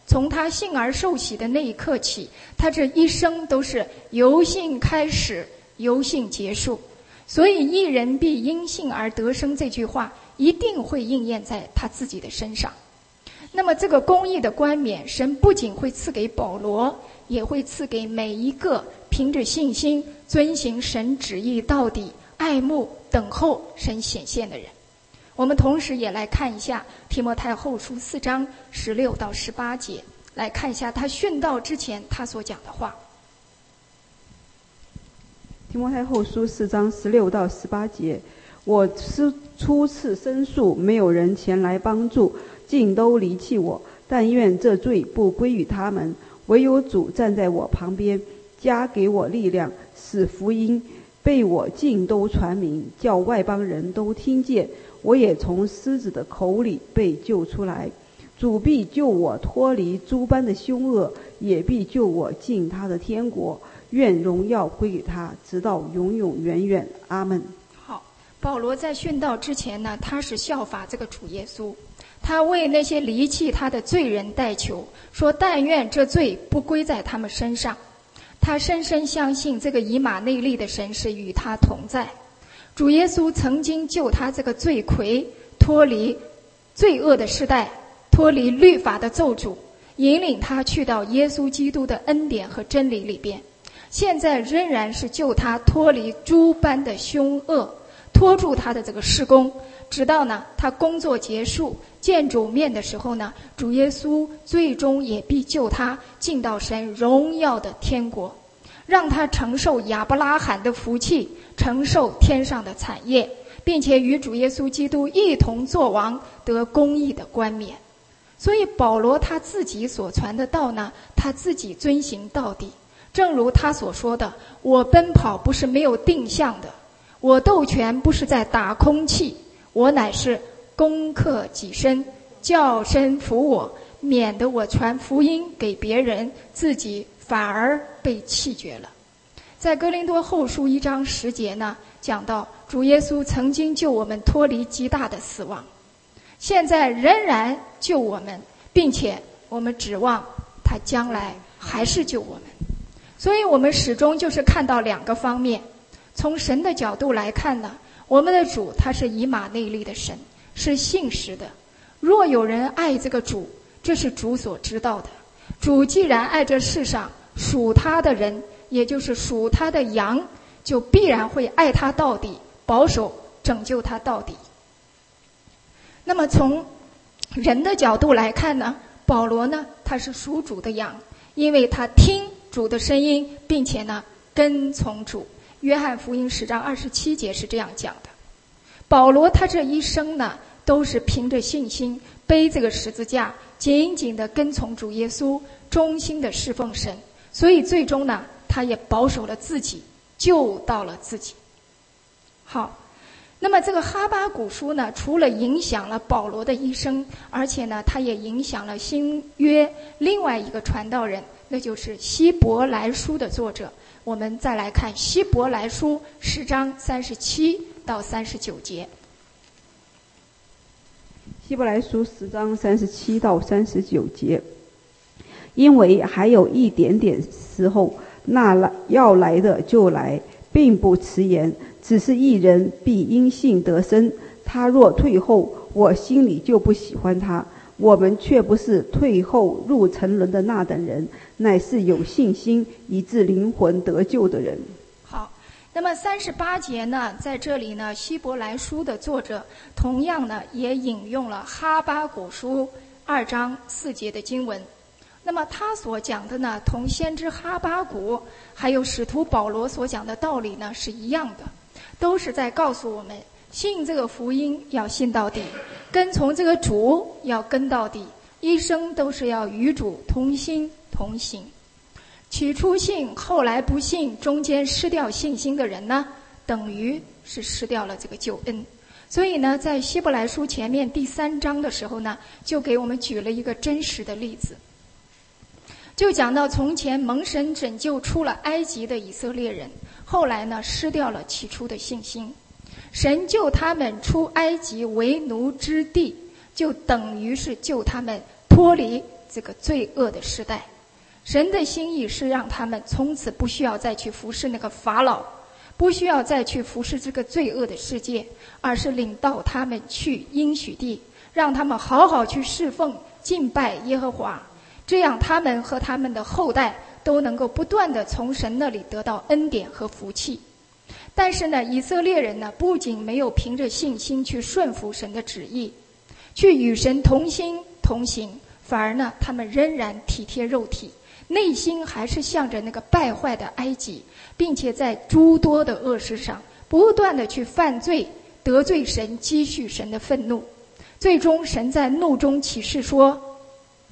从他信而受洗的那一刻起，他这一生都是由信开始，由信结束。所以一人必因信而得生这句话一定会应验在他自己的身上。那么这个公义的冠冕，神不仅会赐给保罗，也会赐给每一个凭着信心遵行神旨意到底、爱慕等候神显现的人。我们同时也来看一下提摩太后书四章十六到十八节，来看一下他殉道之前他所讲的话。提摩太后书四章十六到十八节，我初次申诉，没有人前来帮助，竟都离弃我，但愿这罪不归于他们，唯有主站在我旁边，加给我力量，使福音被我尽都传明，叫外邦人都听见，我也从狮子的口里被救出来。主必救我脱离诸般的凶恶，也必救我进他的天国，愿荣耀归给他，直到永永远远。阿们。好，保罗在殉道之前呢，他是效法这个主耶稣，他为那些离弃他的罪人代求，说但愿这罪不归在他们身上。他深深相信这个以马内利的神是与他同在，主耶稣曾经救他这个罪魁脱离罪恶的世代，脱离律法的咒诅，引领他去到耶稣基督的恩典和真理里边。现在仍然是救他脱离诸般的凶恶，拖住他的这个事工，直到呢他工作结束见主面的时候呢，主耶稣最终也必救他进到神荣耀的天国，让他承受亚伯拉罕的福气，承受天上的产业，并且与主耶稣基督一同作王，得公义的冠冕。所以保罗他自己所传的道呢，他自己遵行到底，正如他所说的，我奔跑不是没有定向的，我斗拳不是在打空气，我乃是攻克己身，叫身服我，免得我传福音给别人，自己反而被弃绝了。在哥林多后书一章十节呢，讲到主耶稣曾经救我们脱离极大的死亡，现在仍然救我们，并且我们指望他将来还是救我们。所以我们始终就是看到两个方面，从神的角度来看呢，我们的主他是以马内利的神，是信实的，若有人爱这个主，这是主所知道的。主既然爱这世上属他的人，也就是属他的羊，就必然会爱他到底，保守拯救他到底。那么从人的角度来看呢，保罗呢他是属主的羊，因为他听主的声音，并且呢跟从主。约翰福音十章二十七节是这样讲的，保罗他这一生呢都是凭着信心背这个十字架，紧紧的跟从主耶稣，忠心的侍奉神，所以最终呢他也保守了自己，救到了自己。好，那么这个哈巴谷书呢，除了影响了保罗的一生，而且呢他也影响了新约另外一个传道人，那就是希伯来书的作者。我们再来看希伯来书十章三十七到三十九节。希伯来书十章三十七到三十九节，因为还有一点点时候，那要来的就来，并不迟延，只是一人必因信得生。他若退后，我心里就不喜欢他。我们却不是退后入沉沦的那等人，乃是有信心以致灵魂得救的人。好，那么三十八节呢，在这里呢，希伯来书的作者同样呢也引用了哈巴谷书二章四节的经文。那么他所讲的呢，同先知哈巴谷还有使徒保罗所讲的道理呢是一样的，都是在告诉我们，信这个福音要信到底，跟从这个主要跟到底，一生都是要与主同心同行。起初信，后来不信，中间失掉信心的人呢，等于是失掉了这个救恩。所以呢，在希伯来书前面第三章的时候呢，就给我们举了一个真实的例子，就讲到从前蒙神拯救出了埃及的以色列人，后来呢失掉了起初的信心，神救他们出埃及为奴之地，就等于是救他们脱离这个罪恶的时代。神的心意是让他们从此不需要再去服侍那个法老，不需要再去服侍这个罪恶的世界，而是领到他们去应许地，让他们好好去侍奉敬拜耶和华，这样他们和他们的后代都能够不断地从神那里得到恩典和福气。但是呢，以色列人呢，不仅没有凭着信心去顺服神的旨意，去与神同心同行，反而呢，他们仍然体贴肉体，内心还是向着那个败坏的埃及，并且在诸多的恶事上不断地去犯罪，得罪神，积蓄神的愤怒。最终，神在怒中起誓说：“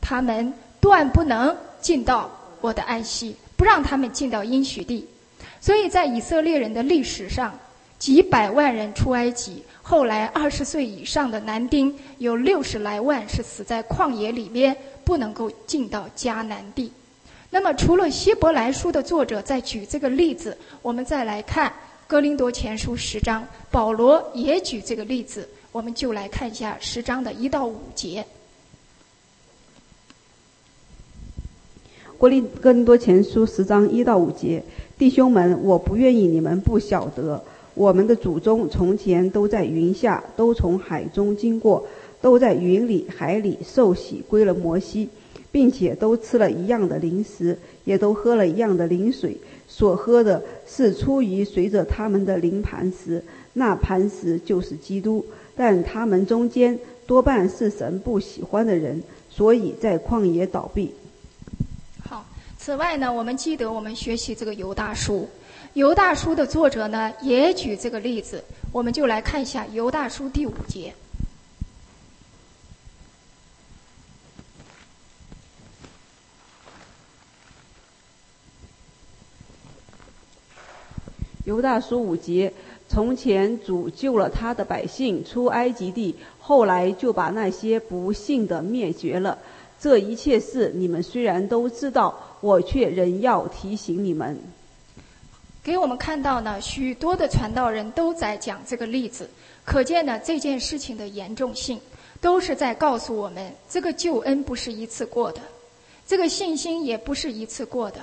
他们断不能进到我的安息，不让他们进到应许地。”所以在以色列人的历史上，几百万人出埃及，后来二十岁以上的男丁有六十来万是死在旷野里面，不能够进到迦南地。那么除了希伯来书的作者在举这个例子，我们再来看哥林多前书十章，保罗也举这个例子，我们就来看一下十章的一到五节。哥林多前书十章一到五节，弟兄们，我不愿意你们不晓得，我们的祖宗从前都在云下，都从海中经过，都在云里海里受洗归了摩西，并且都吃了一样的灵食，也都喝了一样的灵水，所喝的是出于随着他们的灵磐石，那磐石就是基督。但他们中间多半是神不喜欢的人，所以在旷野倒闭。好，此外呢，我们记得我们学习这个犹大书，犹大书的作者呢也举这个例子，我们就来看一下犹大书第五节。犹大书五节，从前主救了他的百姓出埃及地，后来就把那些不信的灭绝了。这一切事你们虽然都知道，我却仍要提醒你们。给我们看到呢，许多的传道人都在讲这个例子，可见呢这件事情的严重性，都是在告诉我们，这个救恩不是一次过的，这个信心也不是一次过的。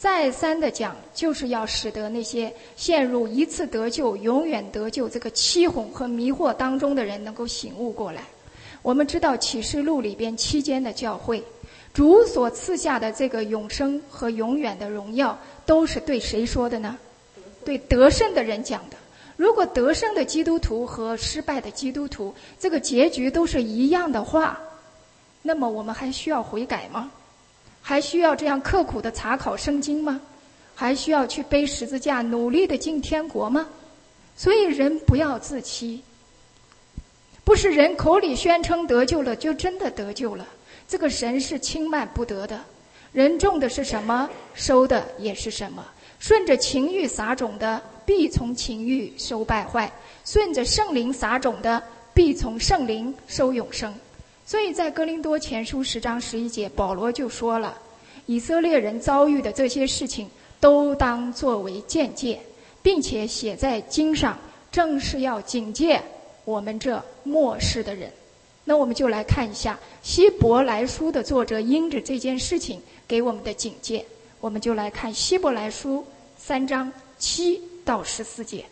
再三的讲，就是要使得那些陷入一次得救永远得救这个欺哄和迷惑当中的人能够醒悟过来。我们知道启示录里边期间的教会，主所赐下的这个永生和永远的荣耀，都是对谁说的呢？对得胜的人讲的。如果得胜的基督徒和失败的基督徒这个结局都是一样的话，那么我们还需要悔改吗？还需要这样刻苦的查考圣经吗？还需要去背十字架努力的进天国吗？所以人不要自欺，不是人口里宣称得救了就真的得救了，这个神是轻慢不得的。人种的是什么，收的也是什么。顺着情欲撒种的，必从情欲收败坏；顺着圣灵撒种的，必从圣灵收永生。所以在哥林多前书十章十一节，保罗就说了，以色列人遭遇的这些事情都当作为鉴戒，并且写在经上，正是要警戒我们这末世的人。那我们就来看一下希伯来书的作者因着这件事情给我们的警戒，我们就来看希伯来书三章七到十四节。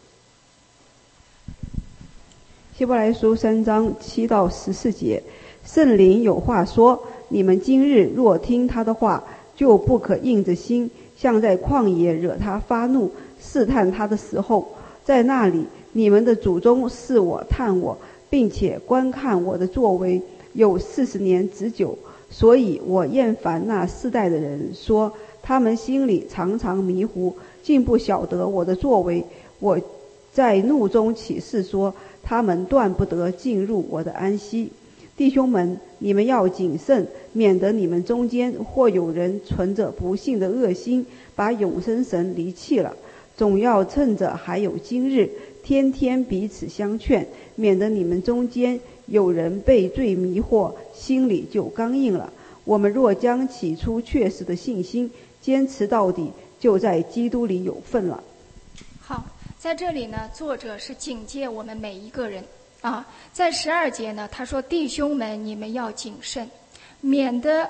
希伯来书三章七到十四节，圣灵有话说，你们今日若听他的话，就不可硬着心，像在旷野惹他发怒试探他的时候。在那里你们的祖宗试我探我，并且观看我的作为有四十年之久，所以我厌烦那世代的人，说他们心里常常迷糊，竟不晓得我的作为。我在怒中起誓说，他们断不得进入我的安息。弟兄们，你们要谨慎，免得你们中间或有人存着不幸的恶心，把永生神离弃了。总要趁着还有今日，天天彼此相劝，免得你们中间有人被罪迷惑，心里就刚硬了。我们若将起初确实的信心坚持到底，就在基督里有份了。好，在这里呢，作者是警戒我们每一个人啊，在十二节呢，他说，弟兄们，你们要谨慎，免得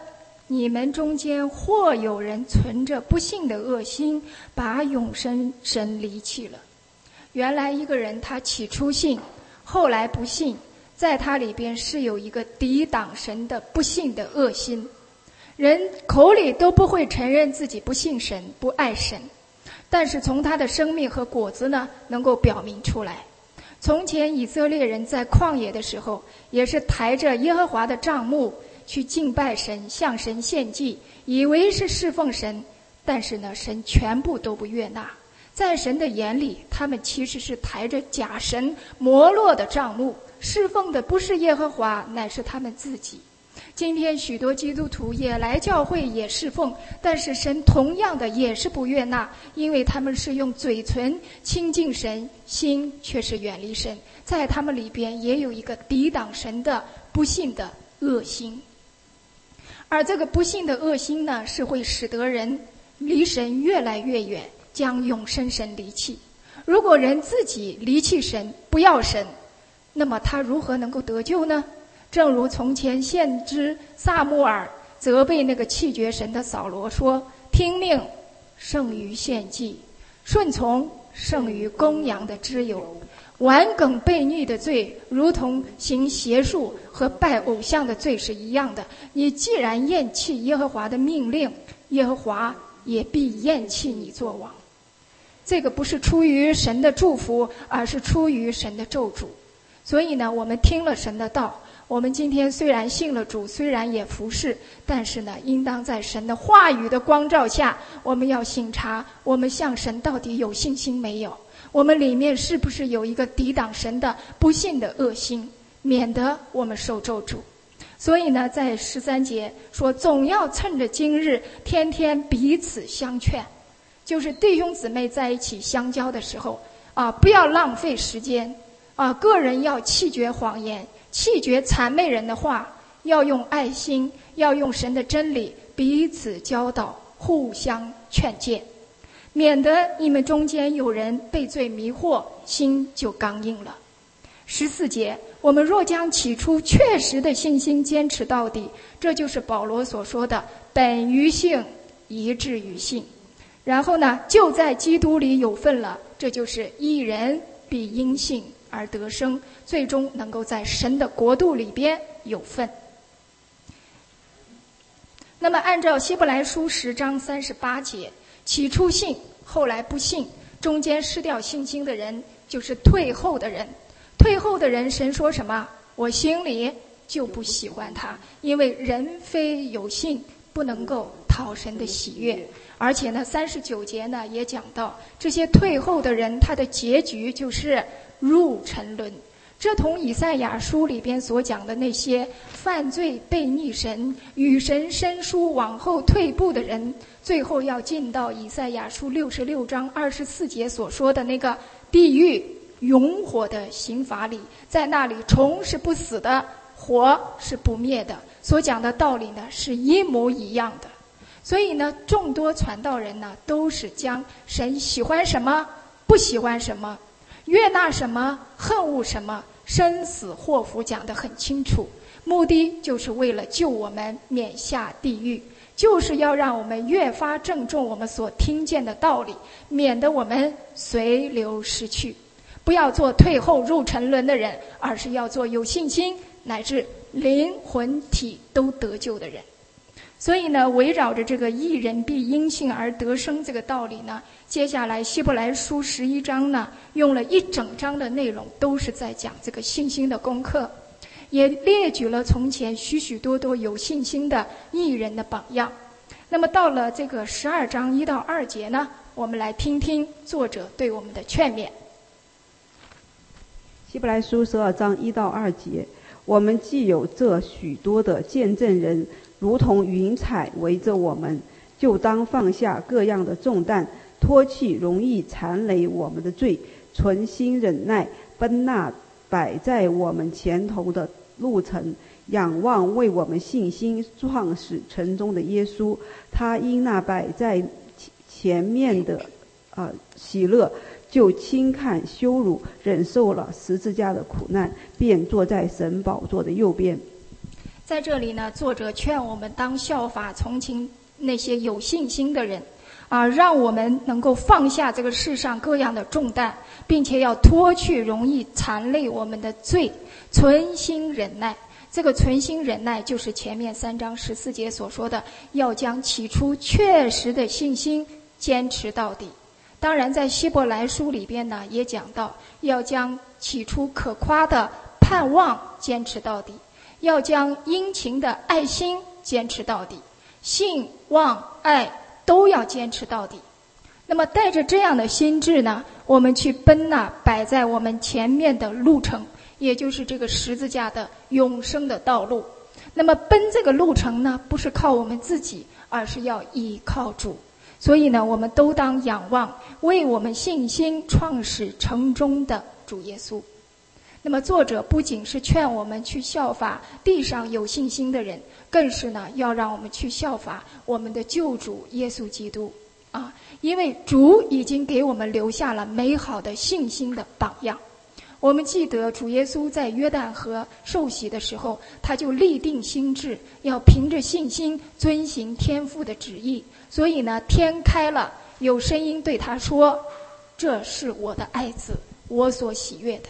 你们中间或有人存着不幸的恶心，把永生神离弃了。原来一个人他起初信，后来不信，在他里边是有一个抵挡神的不信的恶心。人口里都不会承认自己不信神不爱神，但是从他的生命和果子呢能够表明出来。从前以色列人在旷野的时候，也是抬着耶和华的帐幕去敬拜神，向神献祭，以为是侍奉神，但是呢神全部都不悦纳。在神的眼里，他们其实是抬着假神摩洛的帐幕，侍奉的不是耶和华，乃是他们自己。今天许多基督徒也来教会也侍奉，但是神同样的也是不悦纳，因为他们是用嘴唇亲近神，心却是远离神，在他们里边也有一个抵挡神的不信的恶心。而这个不信的恶心呢，是会使得人离神越来越远，将永生神离弃。如果人自己离弃神不要神，那么他如何能够得救呢？正如从前先知撒母耳责备那个弃绝神的扫罗说，听命胜于献祭，顺从胜于公羊的脂油，顽梗悖逆的罪如同行邪术和拜偶像的罪是一样的，你既然厌弃耶和华的命令，耶和华也必厌弃你做王。这个不是出于神的祝福，而是出于神的咒诅。所以呢，我们听了神的道，我们今天虽然信了主，虽然也服侍，但是呢，应当在神的话语的光照下，我们要省察我们向神到底有信心没有，我们里面是不是有一个抵挡神的不信的恶心，免得我们受咒诅。所以呢，在十三节说，总要趁着今日，天天彼此相劝，就是弟兄姊妹在一起相交的时候啊，不要浪费时间啊，个人要弃绝谎言，弃绝谄媚人的话，要用爱心，要用神的真理彼此教导，互相劝诫，免得你们中间有人被罪迷惑，心就刚硬了。十四节，我们若将起初确实的信心坚持到底，这就是保罗所说的本于信，一致于信。然后呢，就在基督里有份了，这就是一人必因信而得生，最终能够在神的国度里边有份。那么按照希伯来书十章三十八节，起初信，后来不信，中间失掉信心的人，就是退后的人。退后的人，神说什么？我心里就不喜欢他，因为人非有信，不能够讨神的喜悦。而且呢，三十九节呢也讲到，这些退后的人，他的结局就是入沉沦。这同以赛亚书里边所讲的那些犯罪背逆神、与神生疏、往后退步的人，最后要进到以赛亚书六十六章二十四节所说的那个地狱永火的刑罚里，在那里虫是不死的，火是不灭的，所讲的道理呢是一模一样的。所以呢，众多传道人呢都是将神喜欢什么，不喜欢什么，悦纳什么，恨恶什么，生死祸福讲得很清楚，目的就是为了救我们免下地狱，就是要让我们越发郑重我们所听见的道理，免得我们随流失去。不要做退后入沉沦的人，而是要做有信心乃至灵魂体都得救的人。所以呢，围绕着这个一人必因信而得生这个道理呢，接下来希伯来书十一章呢用了一整章的内容都是在讲这个信心的功课，也列举了从前许许多多有信心的义人的榜样。那么到了这个十二章一到二节呢，我们来听听作者对我们的劝勉。希伯来书十二章一到二节，我们既有这许多的见证人，如同云彩围着我们，就当放下各样的重担，脱去容易缠累我们的罪，存心忍耐，奔那摆在我们前头的路程，仰望为我们信心创始成终的耶稣，他因那摆在前面的呃喜乐，就轻看羞辱，忍受了十字架的苦难，便坐在神宝座的右边。在这里呢，作者劝我们当效法从前那些有信心的人啊，让我们能够放下这个世上各样的重担，并且要脱去容易缠累我们的罪，存心忍耐。这个存心忍耐就是前面三章十四节所说的，要将起初确实的信心坚持到底。当然在希伯来书里边呢也讲到，要将起初可夸的盼望坚持到底，要将殷勤的爱心坚持到底，信望爱都要坚持到底。那么带着这样的心智呢，我们去奔那摆在我们前面的路程，也就是这个十字架的永生的道路。那么奔这个路程呢，不是靠我们自己，而是要依靠主。所以呢，我们都当仰望为我们信心创始成终的主耶稣。那么作者不仅是劝我们去效法地上有信心的人，更是呢要让我们去效法我们的救主耶稣基督啊，因为主已经给我们留下了美好的信心的榜样。我们记得主耶稣在约旦河受洗的时候，他就立定心志，要凭着信心遵行天父的旨意。所以呢，天开了，有声音对他说，这是我的爱子，我所喜悦的。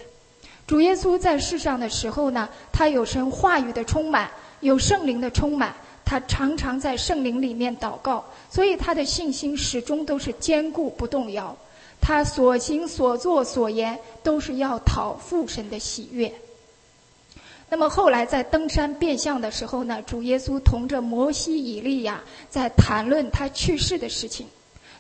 主耶稣在世上的时候呢，他有神话语的充满，有圣灵的充满，他常常在圣灵里面祷告，所以他的信心始终都是坚固不动摇。他所行所做所言都是要讨父神的喜悦。那么后来在登山变相的时候呢，主耶稣同着摩西以利亚在谈论他去世的事情。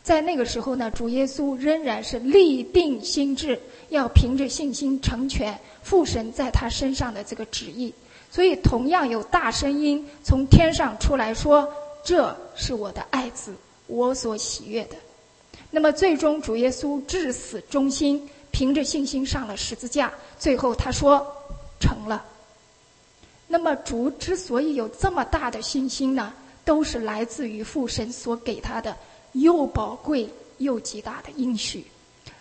在那个时候呢，主耶稣仍然是立定心志，要凭着信心成全父神在他身上的这个旨意。所以同样有大声音从天上出来说，这是我的爱子，我所喜悦的。那么最终主耶稣至死忠心，凭着信心上了十字架，最后他说成了。那么主之所以有这么大的信心呢，都是来自于父神所给他的又宝贵又极大的应许。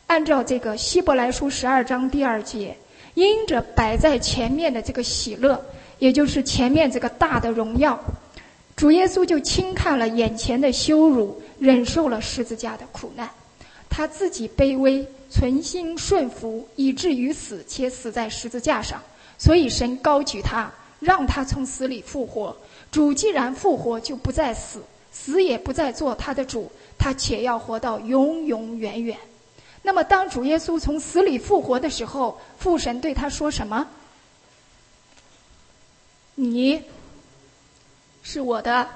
按照这个希伯来书十二章第二节，因着摆在前面的这个喜乐，也就是前面这个大的荣耀，主耶稣就轻看了眼前的羞辱，忍受了十字架的苦难。他自己卑微，存心顺服，以至于死，且死在十字架上。所以神高举他，让他从死里复活。主既然复活，就不再死，死也不再做他的主，他且要活到永永远远。那么当主耶稣从死里复活的时候，父神对他说什么？你是我的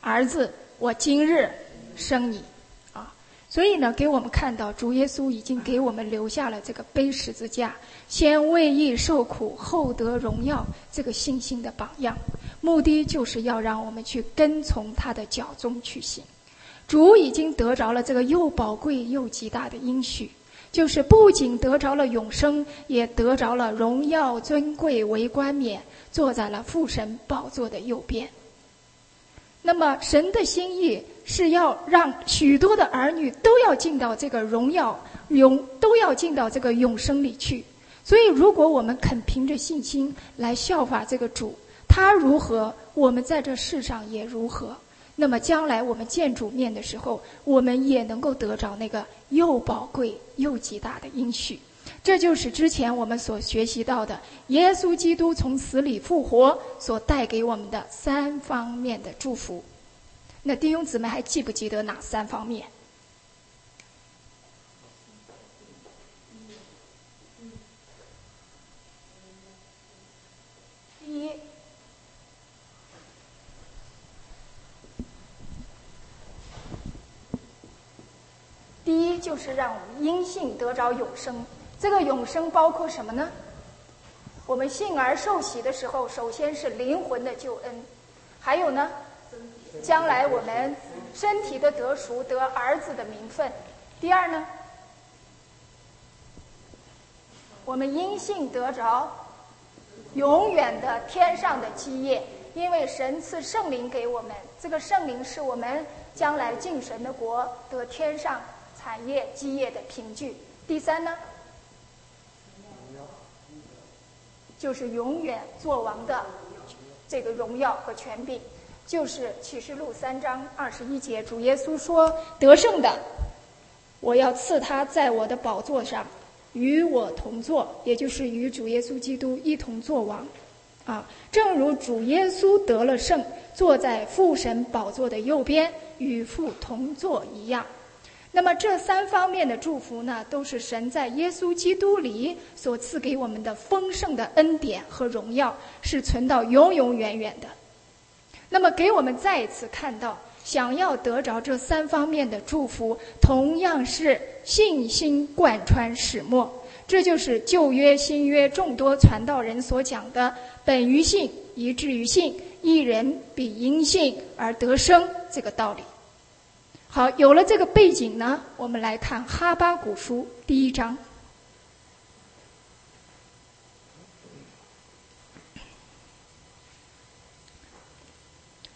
儿子，我今日生你啊！所以呢，给我们看到主耶稣已经给我们留下了这个背十字架，先为义受苦，后得荣耀这个信心的榜样，目的就是要让我们去跟从他的脚踪去行。主已经得着了这个又宝贵又极大的应许，就是不仅得着了永生，也得着了荣耀尊贵为冠冕，坐在了父神宝座的右边。那么神的心意是要让许多的儿女都要进到这个荣耀永，都要进到这个永生里去。所以如果我们肯凭着信心来效法这个主，他如何，我们在这世上也如何。那么将来我们见主面的时候，我们也能够得着那个又宝贵又极大的应许。这就是之前我们所学习到的耶稣基督从死里复活所带给我们的三方面的祝福。那弟兄姊妹还记不记得哪三方面？第一，第一就是让我们因信得着永生。这个永生包括什么呢？我们信而受洗的时候，首先是灵魂的救恩，还有呢，将来我们身体的得赎，得儿子的名分。第二呢，我们因信得着永远的天上的基业，因为神赐圣灵给我们，这个圣灵是我们将来进神的国得天上产业基业的凭据。第三呢，就是永远作王的这个荣耀和权柄，就是启示录三章二十一节，主耶稣说：“得胜的，我要赐他在我的宝座上，与我同坐，也就是与主耶稣基督一同作王。”啊，正如主耶稣得了胜，坐在父神宝座的右边，与父同坐一样。那么这三方面的祝福呢，都是神在耶稣基督里所赐给我们的丰盛的恩典和荣耀，是存到永永远远的。那么给我们再一次看到，想要得着这三方面的祝福，同样是信心贯穿始末。这就是旧约新约众多传道人所讲的，本于信，以至于信，一人必因信而得生这个道理。好，有了这个背景呢，我们来看哈巴谷书第一章。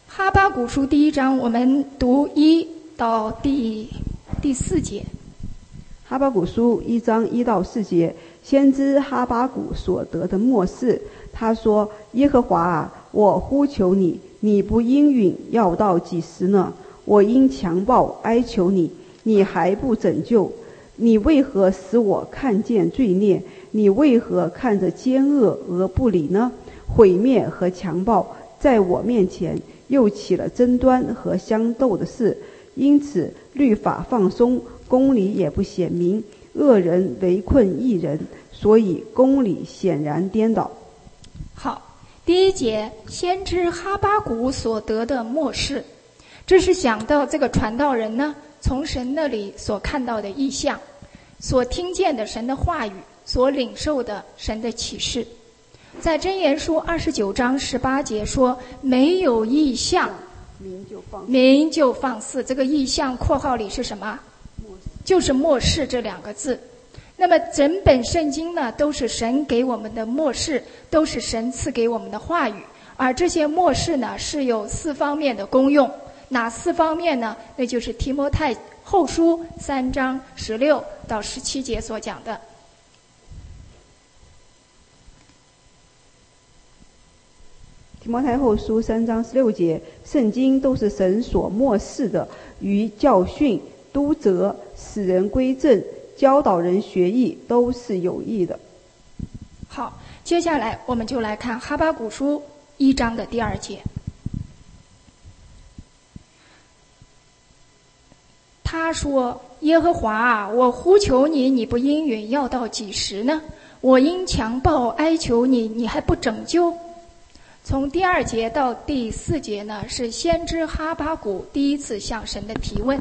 哈巴谷书第一章，我们读一到第第四节。哈巴谷书一章一到四节，先知哈巴谷所得的默示，他说：“耶和华啊，我呼求你，你不应允，要到几时呢？我因强暴哀求你，你还不拯救。你为何使我看见罪孽？你为何看着奸恶而不理呢？毁灭和强暴在我面前又起了争端和相斗的事，因此律法放松，公理也不显明，恶人围困义人，所以公理显然颠倒。好，第一节，先知哈巴谷所得的默示，这是想到这个传道人呢，从神那里所看到的异象，所听见的神的话语，所领受的神的启示。在箴言书二十九章十八节说，没有异象，民就放肆。民就放肆。这个异象括号里是什么？就是默示这两个字。那么整本圣经呢，都是神给我们的默示，都是神赐给我们的话语。而这些默示呢，是有四方面的功用。哪四方面呢？那就是提摩太后书三章十六到十七节所讲的。提摩太后书三章十六节，圣经都是神所默示的，于教训、督责、使人归正、教导人学义，都是有益的。好，接下来我们就来看哈巴谷书一章的第二节。他说，耶和华啊，我呼求你，你不应允，要到几时呢？我因强暴哀求你，你还不拯救。从第二节到第四节呢，是先知哈巴谷第一次向神的提问。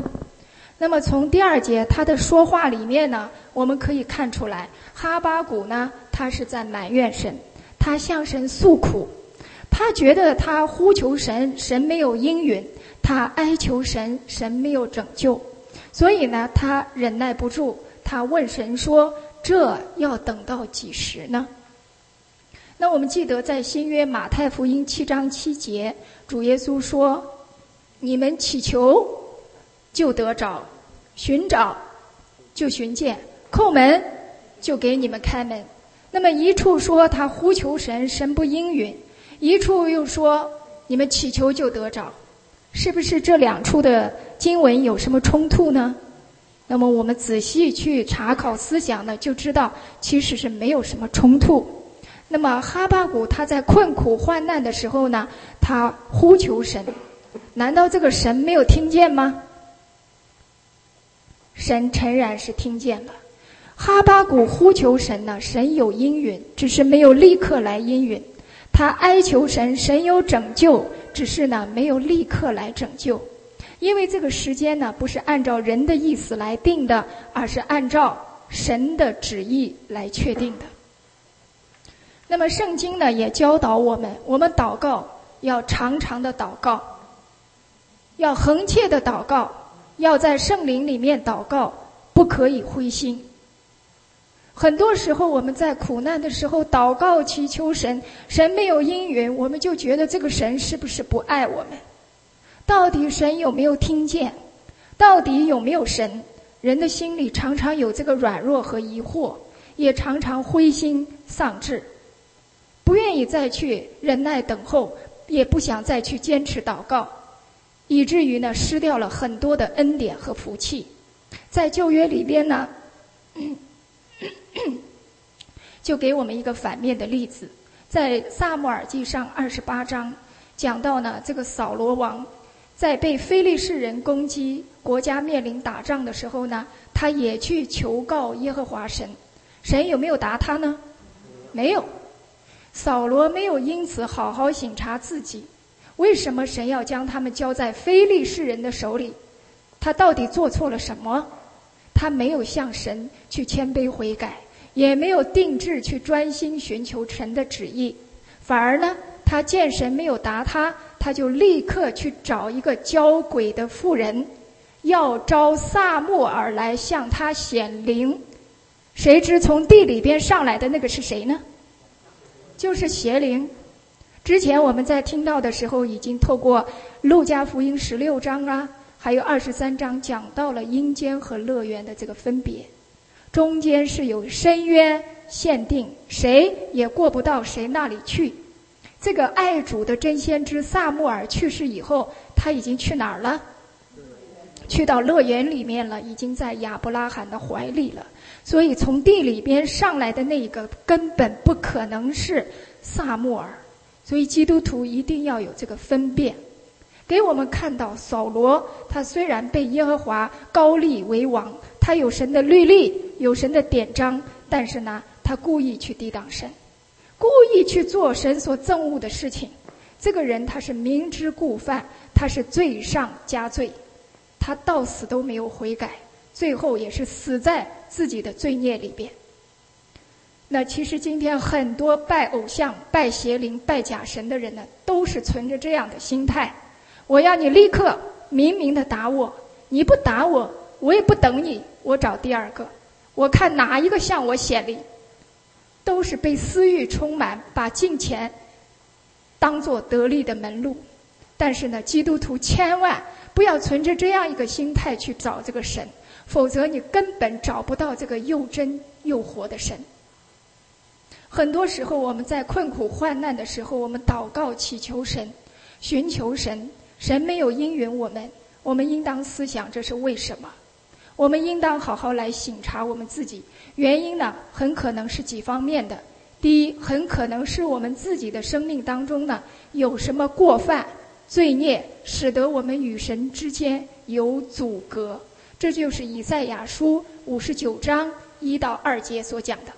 那么从第二节他的说话里面呢，我们可以看出来，哈巴谷呢，他是在埋怨神，他向神诉苦，他觉得他呼求神，神没有应允，他哀求神，神没有拯救。所以呢，他忍耐不住，他问神说，这要等到几时呢？那我们记得在新约马太福音七章七节，主耶稣说，你们祈求就得着，寻找就寻见，叩门就给你们开门。那么一处说他呼求神，神不应允，一处又说你们祈求就得着，是不是这两处的经文有什么冲突呢？那么我们仔细去查考思想呢，就知道其实是没有什么冲突。那么哈巴谷他在困苦患难的时候呢，他呼求神，难道这个神没有听见吗？神诚然是听见了。哈巴谷呼求神呢，神有应允，只是没有立刻来应允。他哀求神，神有拯救，只是呢没有立刻来拯救。因为这个时间呢，不是按照人的意思来定的，而是按照神的旨意来确定的。那么圣经呢也教导我们，我们祷告要常常的祷告，要恒切的祷告，要在圣灵里面祷告，不可以灰心。很多时候我们在苦难的时候祷告祈求神，神没有应允，我们就觉得这个神是不是不爱我们？到底神有没有听见？到底有没有神？人的心里常常有这个软弱和疑惑，也常常灰心丧志，不愿意再去忍耐等候，也不想再去坚持祷告，以至于呢失掉了很多的恩典和福气。在旧约里边呢，嗯就给我们一个反面的例子，在撒母耳记上二十八章讲到呢，这个扫罗王在被非利士人攻击，国家面临打仗的时候呢，他也去求告耶和华神，神有没有答他呢？没有。扫罗没有因此好好省察自己，为什么神要将他们交在非利士人的手里？他到底做错了什么？他没有向神去谦卑悔改，也没有定志去专心寻求神的旨意，反而呢，他见神没有答他，他就立刻去找一个交鬼的妇人，要招撒母耳来向他显灵。谁知从地里边上来的那个是谁呢？就是邪灵。之前我们在听到的时候，已经透过路加福音十六章啊，还有二十三章讲到了阴间和乐园的这个分别，中间是有深渊限定，谁也过不到谁那里去。这个爱主的真先知撒母耳去世以后，他已经去哪儿了？去到乐园里面了，已经在亚伯拉罕的怀里了。所以从地里边上来的那个根本不可能是撒母耳。所以基督徒一定要有这个分辨。给我们看到扫罗，他虽然被耶和华高立为王，他有神的律例，有神的典章，但是呢，他故意去抵挡神，故意去做神所憎恶的事情。这个人他是明知故犯，他是罪上加罪，他到死都没有悔改，最后也是死在自己的罪孽里边。那其实今天很多拜偶像、拜邪灵、拜假神的人呢，都是存着这样的心态，我要你立刻明明的打我，你不打我，我也不等你，我找第二个，我看哪一个向我显灵。都是被私欲充满，把金钱当作得利的门路。但是呢，基督徒千万不要存着这样一个心态去找这个神，否则你根本找不到这个又真又活的神。很多时候我们在困苦患难的时候，我们祷告祈求神，寻求神，神没有应允我们，我们应当思想这是为什么。我们应当好好来省察我们自己，原因呢很可能是几方面的。第一，很可能是我们自己的生命当中呢有什么过犯罪孽，使得我们与神之间有阻隔，这就是以赛亚书五十九章一到二节所讲的。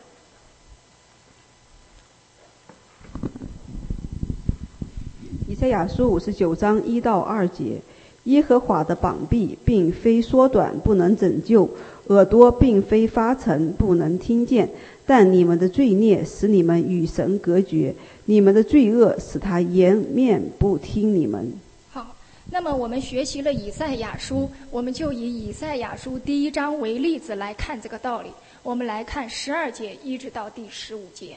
以赛亚书五十九章一到二节，耶和华的膀臂并非缩短，不能拯救；耳朵并非发沉，不能听见。但你们的罪孽使你们与神隔绝，你们的罪恶使他掩面不听你们。好，那么我们学习了以赛亚书，我们就以以赛亚书第一章为例子来看这个道理。我们来看十二节一直到第十五节。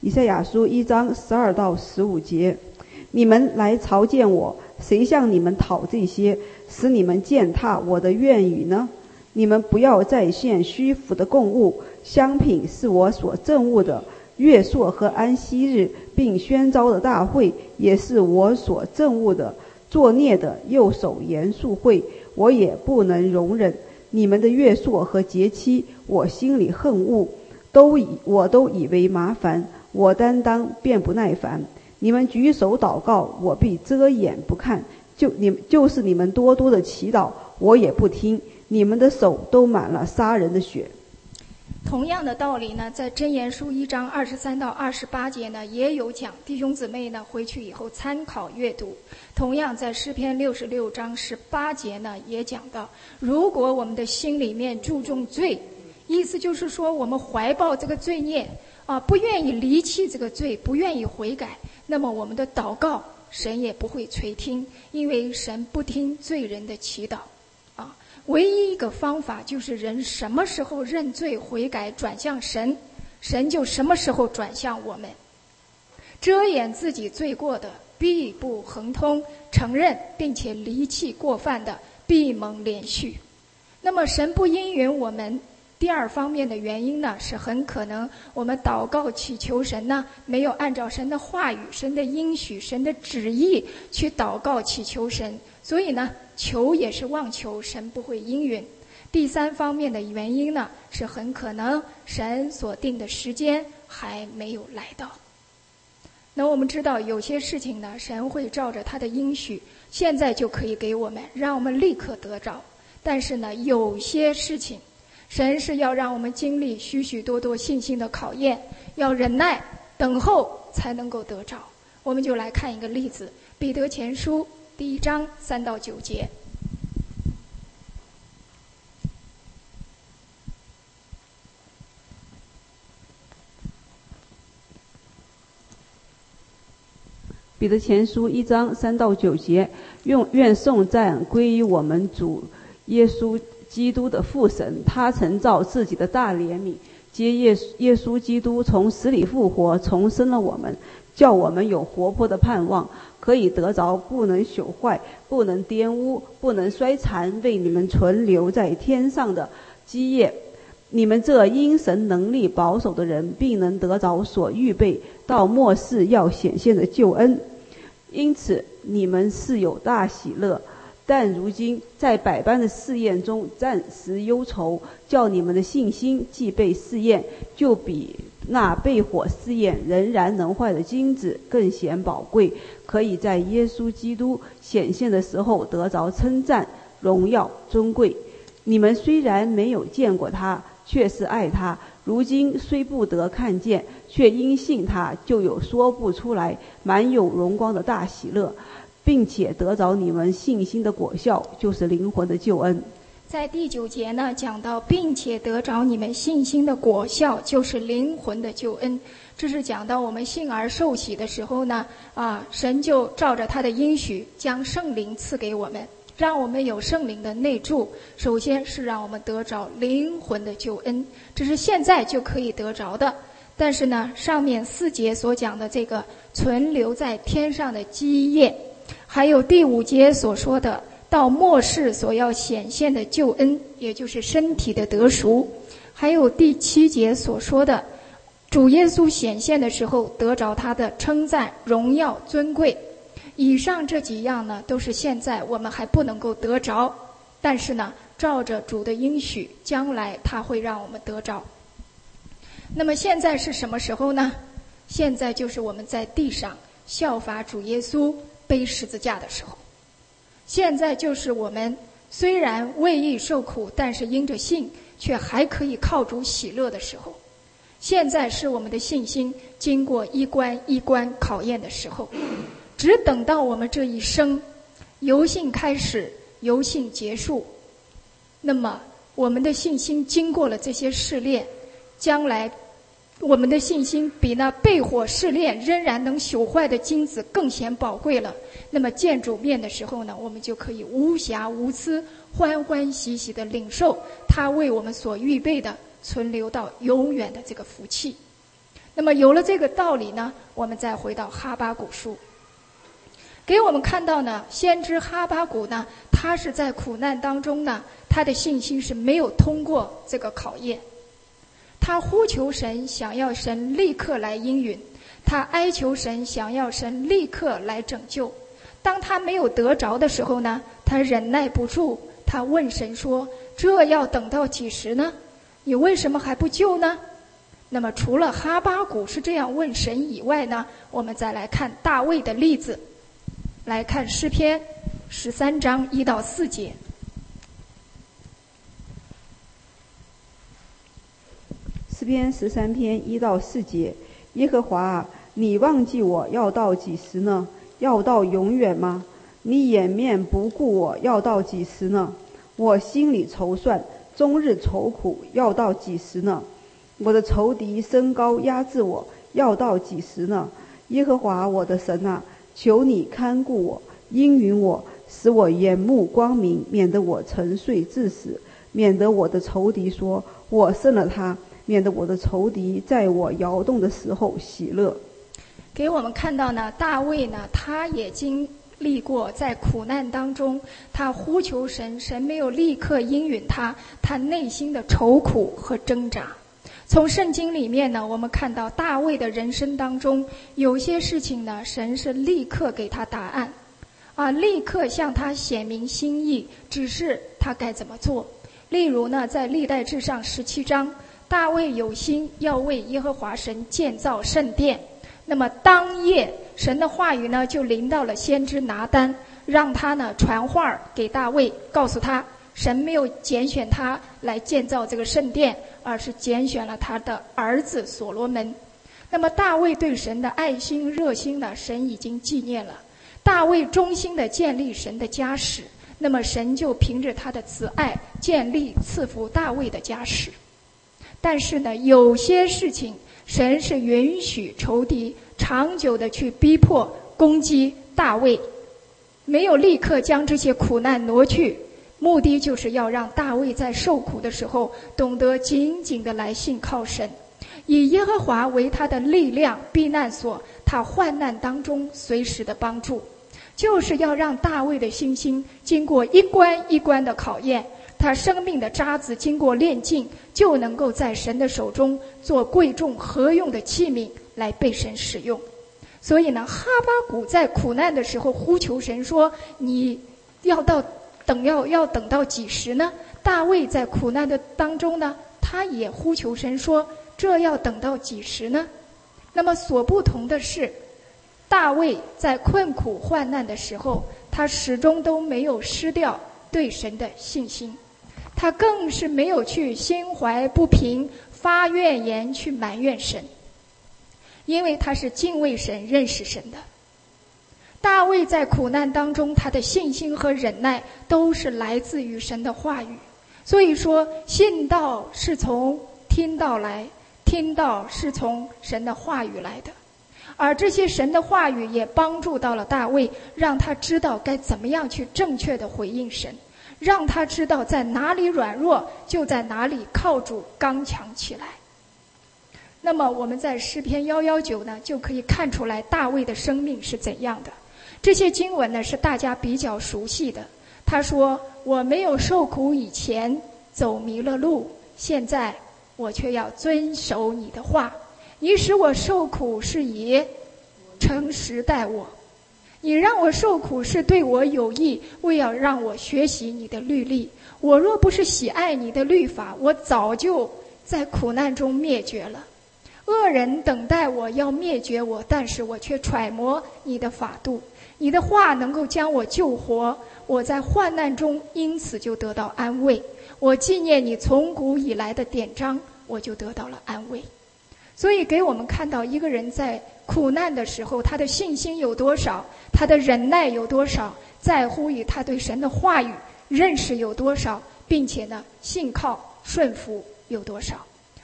以赛亚书一章十二到十五节，你们来朝见我，谁向你们讨这些，使你们践踏我的院宇呢？你们不要再献虚浮的供物，香品是我所憎恶的，月朔和安息日，并宣召的大会也是我所憎恶的。作孽的右手严肃会，我也不能容忍。你们的月朔和节期，我心里恨恶，都以我都以为麻烦。我担当便不耐烦，你们举手祷告，我必遮掩不看。就你就是你们多多的祈祷，我也不听。你们的手都满了杀人的血。同样的道理呢，在箴言书一章二十三到二十八节呢，也有讲。弟兄姊妹呢，回去以后参考阅读。同样在诗篇六十六章十八节呢，也讲到，如果我们的心里面注重罪，意思就是说，我们怀抱这个罪孽。啊，不愿意离弃这个罪，不愿意悔改，那么我们的祷告神也不会垂听，因为神不听罪人的祈祷。啊，唯一一个方法就是人什么时候认罪悔改转向神，神就什么时候转向我们。遮掩自己罪过的必不亨通，承认并且离弃过犯的必蒙连续。那么神不应允我们第二方面的原因呢，是很可能我们祷告祈求神呢，没有按照神的话语、神的应许、神的旨意去祷告祈求神，所以呢，求也是妄求，神不会应允。第三方面的原因呢，是很可能神所定的时间还没有来到。那我们知道有些事情呢，神会照着他的应许，现在就可以给我们，让我们立刻得着。但是呢，有些事情神是要让我们经历许许多多信心的考验，要忍耐等候才能够得着。我们就来看一个例子，彼得前书第一章三到九节。彼得前书一章三到九节，用愿颂赞归于我们主耶稣基督的父神，他曾照自己的大怜悯，接耶耶稣基督从死里复活，重生了我们，叫我们有活泼的盼望，可以得着不能朽坏、不能玷污、不能衰残，为你们存留在天上的基业。你们这因神能力保守的人，必能得着所预备到末世要显现的救恩。因此，你们是有大喜乐。但如今在百般的试验中暂时忧愁，叫你们的信心既被试验，就比那被火试验仍然能坏的金子更显宝贵，可以在耶稣基督显现的时候得着称赞、荣耀、尊贵。你们虽然没有见过他，却是爱他；如今虽不得看见，却因信他，就有说不出来、满有荣光的大喜乐，并且得着你们信心的果效，就是灵魂的救恩。在第九节呢，讲到并且得着你们信心的果效，就是灵魂的救恩。这是讲到我们信而受洗的时候呢，啊，神就照着他的应许，将圣灵赐给我们，让我们有圣灵的内住。首先是让我们得着灵魂的救恩，这是现在就可以得着的。但是呢，上面四节所讲的这个存留在天上的基业，还有第五节所说的到末世所要显现的救恩，也就是身体的得赎，还有第七节所说的主耶稣显现的时候得着他的称赞、荣耀、尊贵，以上这几样呢，都是现在我们还不能够得着，但是呢，照着主的应许，将来他会让我们得着。那么现在是什么时候呢？现在就是我们在地上效法主耶稣背十字架的时候。现在就是我们虽然为义受苦，但是因着信却还可以靠主喜乐的时候。现在是我们的信心经过一关一关考验的时候，只等到我们这一生由信开始，由信结束，那么我们的信心经过了这些试炼，将来我们的信心比那被火试炼仍然能朽坏的金子更显宝贵了。那么见主面的时候呢，我们就可以无瑕无疵、欢欢喜喜地领受他为我们所预备的存留到永远的这个福气。那么有了这个道理呢，我们再回到哈巴谷书，给我们看到呢，先知哈巴谷呢，他是在苦难当中呢，他的信心是没有通过这个考验。他呼求神，想要神立刻来应允；他哀求神，想要神立刻来拯救。当他没有得着的时候呢，他忍耐不住，他问神说：这要等到几时呢？你为什么还不救呢？那么除了哈巴谷是这样问神以外呢，我们再来看大卫的例子，来看诗篇十三章一到四节。诗篇十三篇一到四节：耶和华啊，你忘记我要到几时呢？要到永远吗？你掩面不顾我要到几时呢？我心里筹算，终日愁苦，要到几时呢？我的仇敌升高压制我，要到几时呢？耶和华我的神啊，求你看顾我，应允我，使我眼目光明，免得我沉睡致死，免得我的仇敌说我胜了他，免得我的仇敌在我摇动的时候喜乐。给我们看到呢，大卫呢，他也经历过在苦难当中，他呼求神，神没有立刻应允他，他内心的愁苦和挣扎。从圣经里面呢，我们看到大卫的人生当中，有些事情呢，神是立刻给他答案，啊，立刻向他显明心意，指示他该怎么做。例如呢，在历代志上十七章。大卫有心要为耶和华神建造圣殿，那么当夜神的话语呢，就临到了先知拿单，让他呢传话给大卫，告诉他神没有拣选他来建造这个圣殿，而是拣选了他的儿子所罗门。那么大卫对神的爱心热心呢，神已经纪念了。大卫忠心地建立神的家室，那么神就凭着他的慈爱建立赐福大卫的家室。但是呢，有些事情神是允许仇敌长久的去逼迫攻击大卫，没有立刻将这些苦难挪去，目的就是要让大卫在受苦的时候懂得紧紧的来信靠神，以耶和华为他的力量避难所，他患难当中随时的帮助，就是要让大卫的信心经过一关一关的考验，他生命的渣子经过炼净，就能够在神的手中做贵重合用的器皿，来被神使用。所以呢，哈巴谷在苦难的时候呼求神说：“你要到等要要等到几时呢？”大卫在苦难的当中呢，他也呼求神说：“这要等到几时呢？那么所不同的是，大卫在困苦患难的时候，他始终都没有失掉对神的信心，他更是没有去心怀不平、发怨言去埋怨神，因为他是敬畏神、认识神的。大卫在苦难当中，他的信心和忍耐都是来自于神的话语。所以说，信道是从听道来，听道是从神的话语来的。而这些神的话语也帮助到了大卫，让他知道该怎么样去正确的回应神，让他知道在哪里软弱，就在哪里靠主刚强起来。那么我们在诗篇一百一十九呢，就可以看出来大卫的生命是怎样的。这些经文呢是大家比较熟悉的。他说：“我没有受苦以前走迷了路，现在我却要遵守你的话。你使我受苦是以诚实待我，你让我受苦是对我有益，为要让我学习你的律例。我若不是喜爱你的律法，我早就在苦难中灭绝了。恶人等待我要灭绝我，但是我却揣摩你的法度。你的话能够将我救活，我在患难中因此就得到安慰。我纪念你从古以来的典章，我就得到了安慰。”所以给我们看到一个人在苦难的时候，他的信心有多少，他的忍耐有多少，在乎于他对神的话语认识有多少，并且呢信靠顺服有多少。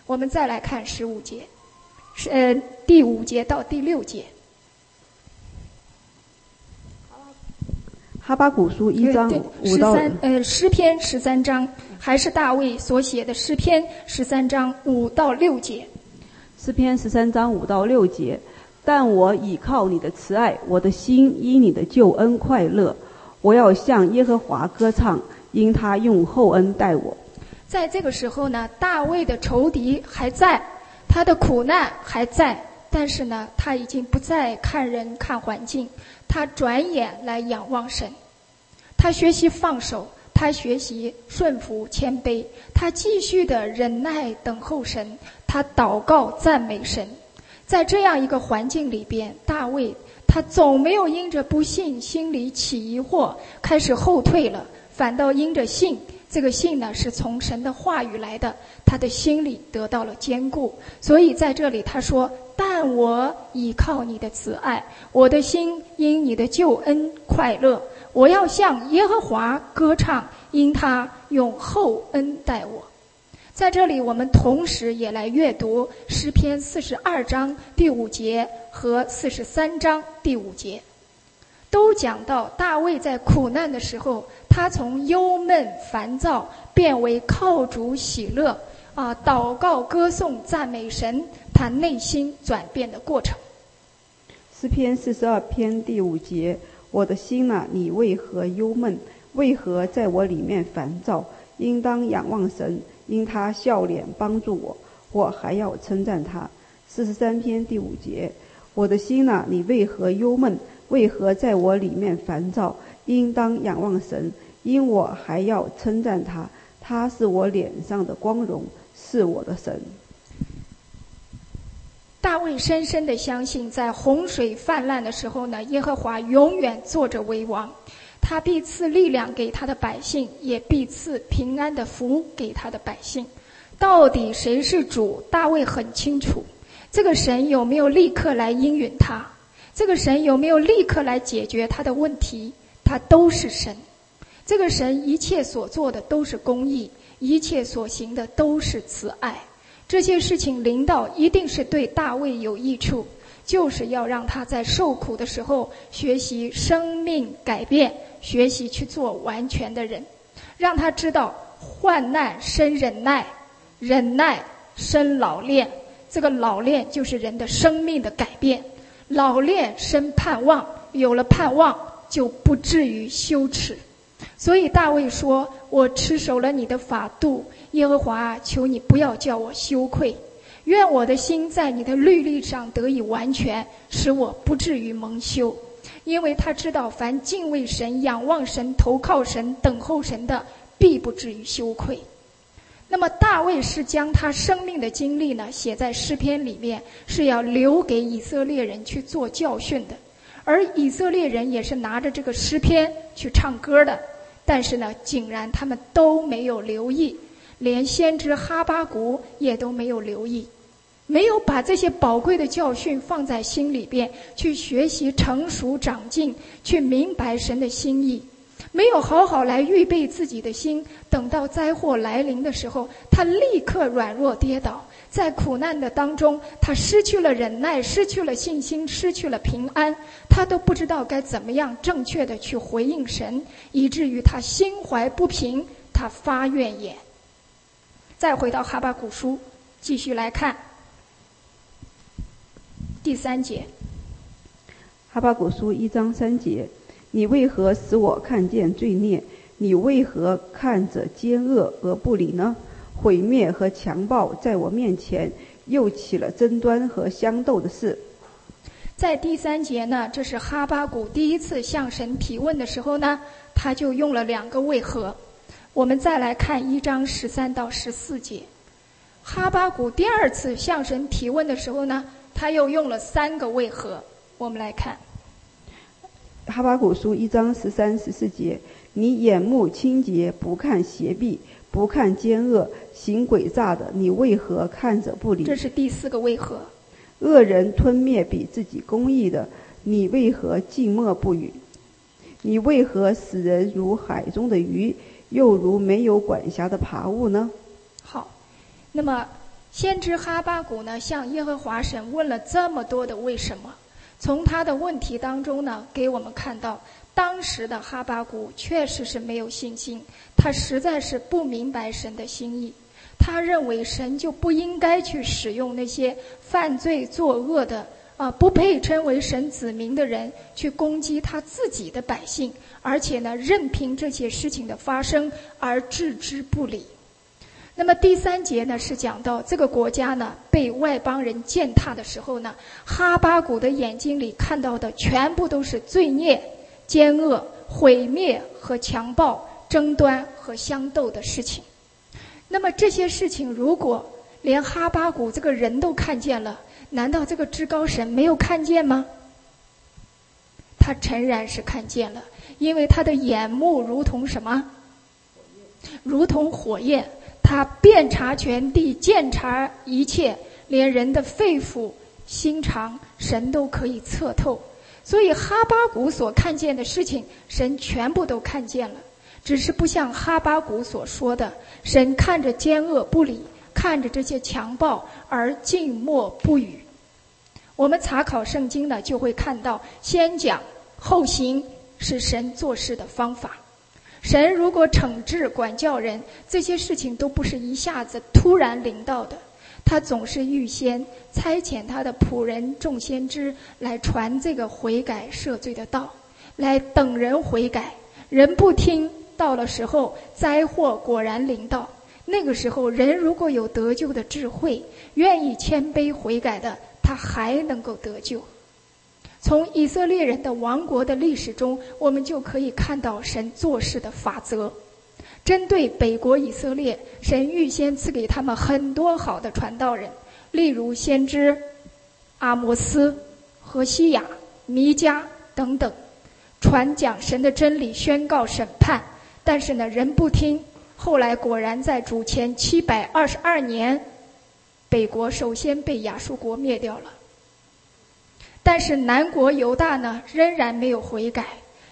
我们再来看十五节，呃，第五节到第六节。哈巴谷书一章五到十三，呃，诗篇十三章，还是大卫所写的诗篇十三章五到六节。诗篇十三章五到六节，但我倚靠你的慈爱，我的心因你的救恩快乐。我要向耶和华歌唱，因他用厚恩待我。在这个时候呢，大卫的仇敌还在，他的苦难还在，但是呢，他已经不再看人看环境，他转眼来仰望神，他学习放手，他学习顺服谦卑，他继续的忍耐等候神，他祷告赞美神。在这样一个环境里边，大卫他总没有因着不信心里起疑惑开始后退了，反倒因着信，这个信呢是从神的话语来的，他的心里得到了坚固。所以在这里他说：“但我倚靠你的慈爱，我的心因你的救恩快乐。我要向耶和华歌唱，因他用厚恩待我。”在这里我们同时也来阅读诗篇四十二章第五节和四十三章第五节，都讲到大卫在苦难的时候，他从忧闷烦躁变为靠主喜乐啊，祷告歌颂赞美神，他内心转变的过程。诗篇四十二篇第五节，我的心啊，你为何忧闷？为何在我里面烦躁？应当仰望神，因他笑脸帮助我，我还要称赞他。四十三篇第五节，我的心啊，你为何忧闷？为何在我里面烦躁？应当仰望神，因我还要称赞他。他是我脸上的光荣，是我的神。大卫深深地相信，在洪水泛滥的时候呢，耶和华永远坐着为王。他必赐力量给他的百姓，也必赐平安的福给他的百姓。到底谁是主？大卫很清楚。这个神有没有立刻来应允他？这个神有没有立刻来解决他的问题？他都是神。这个神一切所做的都是公义，一切所行的都是慈爱。这些事情临到，一定是对大卫有益处，就是要让他在受苦的时候学习生命改变，学习去做完全的人，让他知道患难生忍耐，忍耐生老练，这个老练就是人的生命的改变，老练生盼望，有了盼望就不至于羞耻。所以大卫说：“我持守了你的法度，耶和华，求你不要叫我羞愧。愿我的心在你的律例上得以完全，使我不至于蒙羞。”因为他知道，凡敬畏神、仰望神、投靠神、等候神的，必不至于羞愧。那么大卫是将他生命的经历呢写在诗篇里面，是要留给以色列人去做教训的，而以色列人也是拿着这个诗篇去唱歌的，但是呢竟然他们都没有留意，连先知哈巴谷也都没有留意，没有把这些宝贵的教训放在心里边去学习成熟长进，去明白神的心意，没有好好来预备自己的心，等到灾祸来临的时候他立刻软弱跌倒，在苦难的当中他失去了忍耐，失去了信心，失去了平安，他都不知道该怎么样正确的去回应神，以至于他心怀不平，他发怨言。再回到哈巴谷书继续来看第三节，哈巴谷书一章三节，你为何使我看见罪孽？你为何看着奸恶而不理呢？毁灭和强暴在我面前，又起了争端和相斗的事。在第三节呢，这是哈巴谷第一次向神提问的时候呢，他就用了两个为何。我们再来看一章十三到十四节，哈巴谷第二次向神提问的时候呢，他又用了三个为何。我们来看哈巴谷书一章十三、十四节，你眼目清洁，不看邪僻，不看奸恶，行诡诈的，你为何看着不理？这是第四个为何。恶人吞灭比自己公义的，你为何静默不语？你为何使人如海中的鱼，又如没有管辖的爬物呢？好，那么先知哈巴谷呢，向耶和华神问了这么多的为什么。从他的问题当中呢，给我们看到当时的哈巴谷确实是没有信心，他实在是不明白神的心意，他认为神就不应该去使用那些犯罪作恶的啊、呃，不配称为神子民的人去攻击他自己的百姓，而且呢任凭这些事情的发生而置之不理。那么第三节呢，是讲到这个国家呢被外邦人践踏的时候呢，哈巴谷的眼睛里看到的全部都是罪孽、奸恶、毁灭和强暴、争端和相斗的事情。那么这些事情如果连哈巴谷这个人都看见了，难道这个至高神没有看见吗？他诚然是看见了，因为他的眼目如同什么？如同火焰，他遍察全地，鉴察一切，连人的肺腑心肠神都可以测透。所以哈巴谷所看见的事情神全部都看见了，只是不像哈巴谷所说的，神看着奸恶不理，看着这些强暴而静默不语。我们查考圣经呢，就会看到先讲后行是神做事的方法。神如果惩治管教人，这些事情都不是一下子突然临到的，他总是预先差遣他的仆人众先知来传这个悔改赦罪的道，来等人悔改。人不听，到了时候灾祸果然临到。那个时候人如果有得救的智慧，愿意谦卑悔改的，他还能够得救。从以色列人的王国的历史中，我们就可以看到神做事的法则。针对北国以色列，神预先赐给他们很多好的传道人，例如先知阿摩斯、何西雅、弥迦等等，传讲神的真理，宣告审判。但是呢，人不听，后来果然在主前七百二十二年，北国首先被亚述国灭掉了。但是南国犹大呢，仍然没有悔改，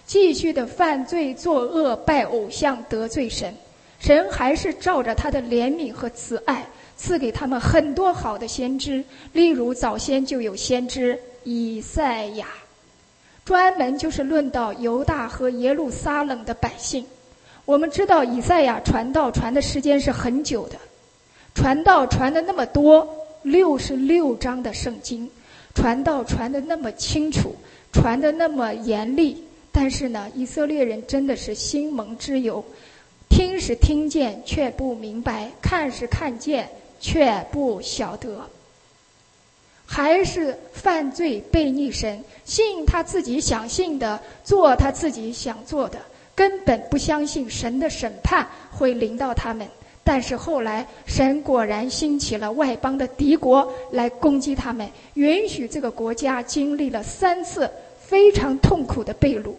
继续的犯罪作恶，拜偶像，得罪神。神还是照着他的怜悯和慈爱，赐给他们很多好的先知，例如早先就有先知以赛亚，专门就是论到犹大和耶路撒冷的百姓。我们知道以赛亚传道传的时间是很久的，传道传的那么多，六十六章的圣经，传道传得那么清楚，传得那么严厉，但是呢，以色列人真的是心蒙之油，听是听见却不明白，看是看见却不晓得，还是犯罪悖逆神，信他自己想信的，做他自己想做的，根本不相信神的审判会临到他们，但是后来神果然兴起了外邦的敌国来攻击他们，允许这个国家经历了三次非常痛苦的被掳。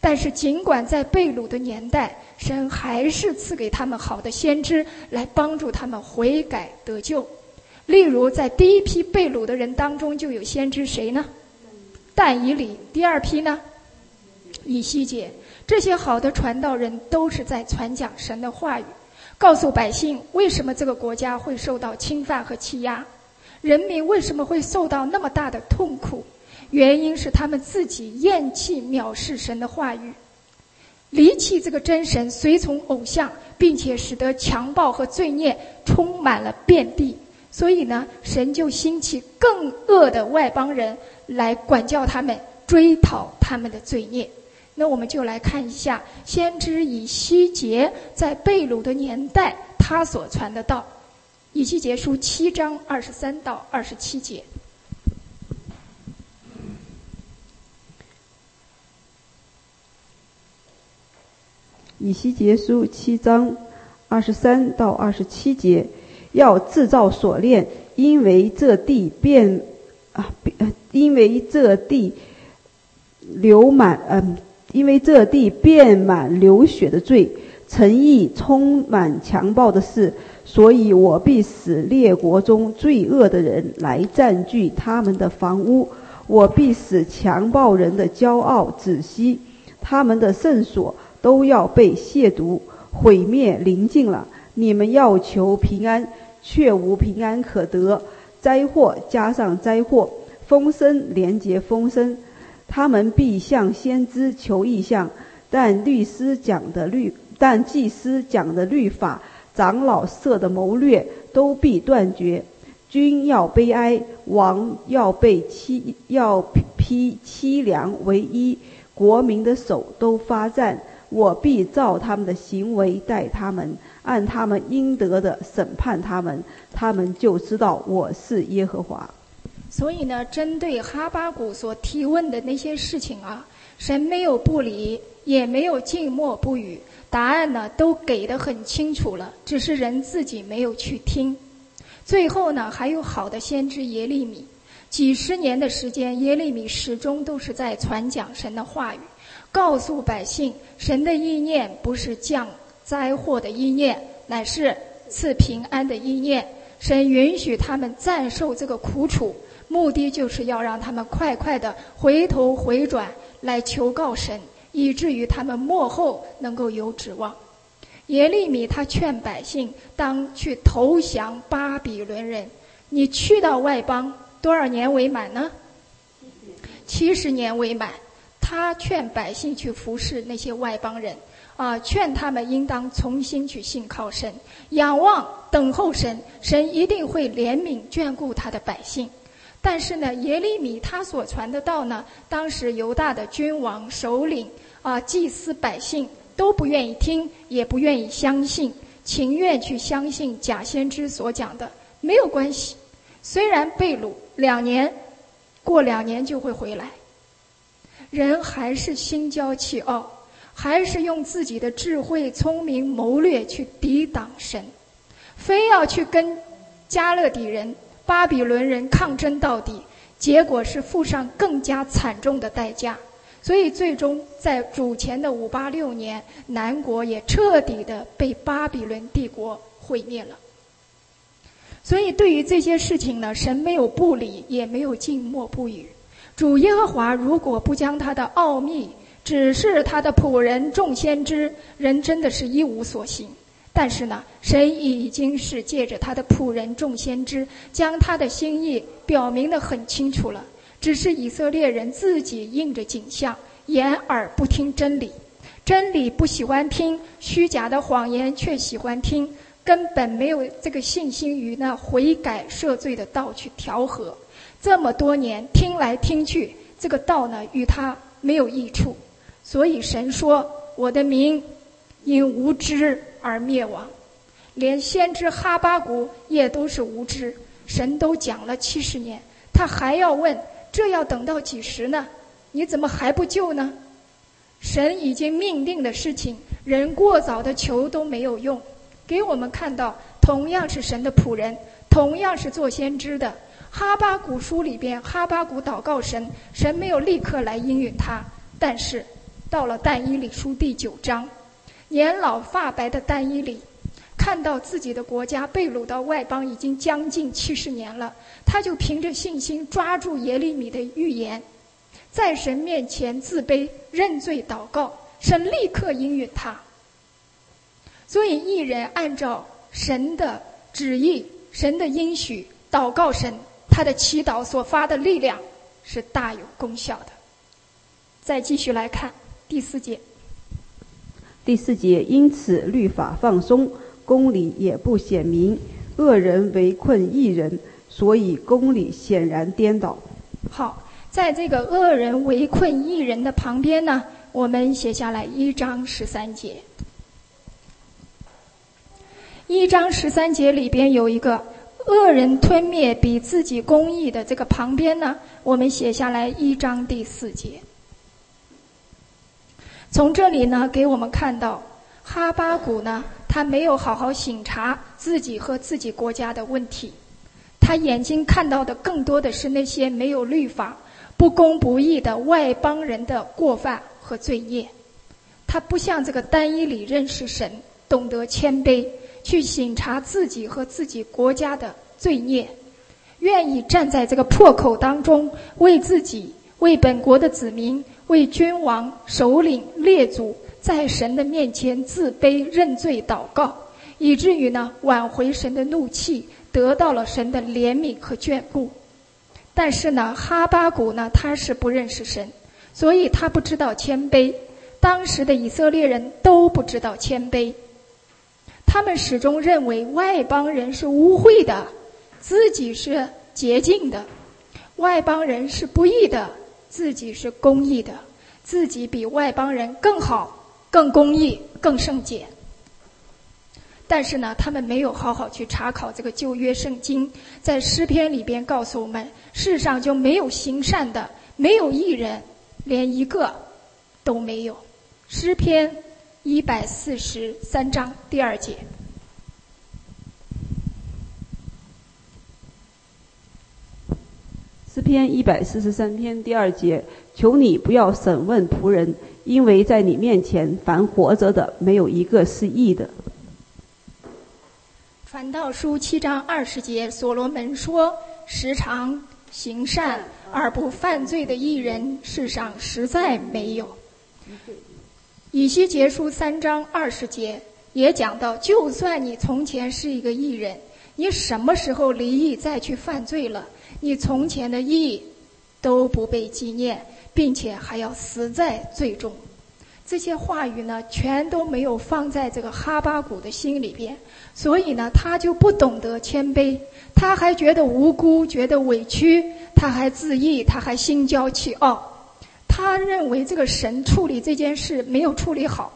但是尽管在被掳的年代，神还是赐给他们好的先知来帮助他们悔改得救。例如在第一批被掳的人当中就有先知谁呢？但以理。第二批呢？以西结。这些好的传道人都是在传讲神的话语，告诉百姓为什么这个国家会受到侵犯和欺压，人民为什么会受到那么大的痛苦，原因是他们自己厌弃藐视神的话语，离弃这个真神，随从偶像，并且使得强暴和罪孽充满了遍地。所以呢，神就兴起更恶的外邦人来管教他们，追讨他们的罪孽。那我们就来看一下先知以西结在被掳的年代他所传的道。以西结书七章二十三到二十七节。以西结书七章二十三到二十七节，要制造锁链，因为这地变啊，因为这地流满嗯、呃，因为这地遍满流血的罪，诚意充满强暴的事，所以我必使列国中罪恶的人来占据他们的房屋，我必使强暴人的骄傲止息，他们的圣所都要被亵渎，毁灭临近了。你们要求平安，却无平安可得，灾祸加上灾祸，风声连结风声。他们必向先知求异象，但律师讲的律，但祭司讲的律法，长老设的谋略，都必断绝。君要悲哀，王要被凄，要披凄凉为衣，国民的手都发战。我必照他们的行为待他们，按他们应得的审判他们，他们就知道我是耶和华。所以呢，针对哈巴谷所提问的那些事情啊，神没有不理，也没有静默不语，答案呢都给得很清楚了，只是人自己没有去听。最后呢，还有好的先知耶利米，几十年的时间，耶利米始终都是在传讲神的话语，告诉百姓神的意念不是降灾祸的意念，乃是赐平安的意念。神允许他们暂受这个苦楚，目的就是要让他们快快的回头回转来求告神，以至于他们末后能够有指望。耶利米他劝百姓当去投降巴比伦人，你去到外邦多少年为满呢？七十年为满。他劝百姓去服侍那些外邦人啊，劝他们应当重新去信靠神，仰望等候神，神一定会怜悯眷顾他的百姓。但是呢，耶利米他所传的道呢，当时犹大的君王首领啊，祭司百姓都不愿意听，也不愿意相信，情愿去相信假先知所讲的。没有关系，虽然被掳两年，过两年就会回来，人还是心骄气傲，还是用自己的智慧聪明谋略去抵挡神，非要去跟加勒底人巴比伦人抗争到底，结果是付上更加惨重的代价。所以最终在主前的五八六年，南国也彻底的被巴比伦帝国毁灭了。所以对于这些事情呢，神没有不理，也没有静默不语。主耶和华如果不将他的奥秘只是他的仆人众先知，人真的是一无所行。但是呢，神已经是借着他的仆人众先知将他的心意表明得很清楚了，只是以色列人自己应着景象，掩耳不听真理，真理不喜欢听，虚假的谎言却喜欢听，根本没有这个信心与那悔改赦罪的道去调和。这么多年听来听去，这个道呢与他没有益处。所以神说，我的民因无知而灭亡。连先知哈巴谷也都是无知，神都讲了七十年，他还要问这要等到几时呢？你怎么还不救呢？神已经命定的事情，人过早的求都没有用，给我们看到同样是神的仆人，同样是做先知的。哈巴谷书里边，哈巴谷祷告神，神没有立刻来应允他，但是到了但以理书第九章，年老发白的但以理看到自己的国家被掳到外邦已经将近七十年了，他就凭着信心抓住耶利米的预言，在神面前自卑认罪祷告，神立刻应允他。所以义人按照神的旨意，神的应许祷告神，他的祈祷所发的力量是大有功效的。再继续来看第四节。第四节，因此律法放松，公理也不显明，恶人围困义人，所以公理显然颠倒。好，在这个恶人围困义人的旁边呢，我们写下来一章十三节。一章十三节里边有一个恶人吞灭比自己公义的，这个旁边呢，我们写下来一章第四节。从这里呢，给我们看到哈巴谷呢，他没有好好省察自己和自己国家的问题，他眼睛看到的更多的是那些没有律法、不公不义的外邦人的过犯和罪业。他不像这个但以理认识神，懂得谦卑，去省察自己和自己国家的罪业，愿意站在这个破口当中，为自己、为本国的子民、为君王、首领、列祖，在神的面前自卑认罪祷告，以至于呢挽回神的怒气，得到了神的怜悯和眷顾。但是呢，哈巴谷呢，他是不认识神，所以他不知道谦卑。当时的以色列人都不知道谦卑，他们始终认为外邦人是污秽的，自己是洁净的；外邦人是不义的，自己是公义的，自己比外邦人更好、更公义、更圣洁。但是呢，他们没有好好去查考这个旧约圣经，在诗篇里边告诉我们，世上就没有行善的，没有义人，连一个都没有。诗篇一百四十三章第二节。诗篇一百四十三篇第二节，求你不要审问仆人，因为在你面前凡活着的没有一个是义的。传道书七章二十节，所罗门说，时常行善而不犯罪的义人，世上实在没有。以西结书三章二十节也讲到，就算你从前是一个义人，你什么时候离义再去犯罪了，你从前的义都不被纪念，并且还要死在罪中。这些话语呢，全都没有放在这个哈巴谷的心里边，所以呢，他就不懂得谦卑，他还觉得无辜，觉得委屈，他还自义，他还心骄气傲。他认为这个神处理这件事没有处理好，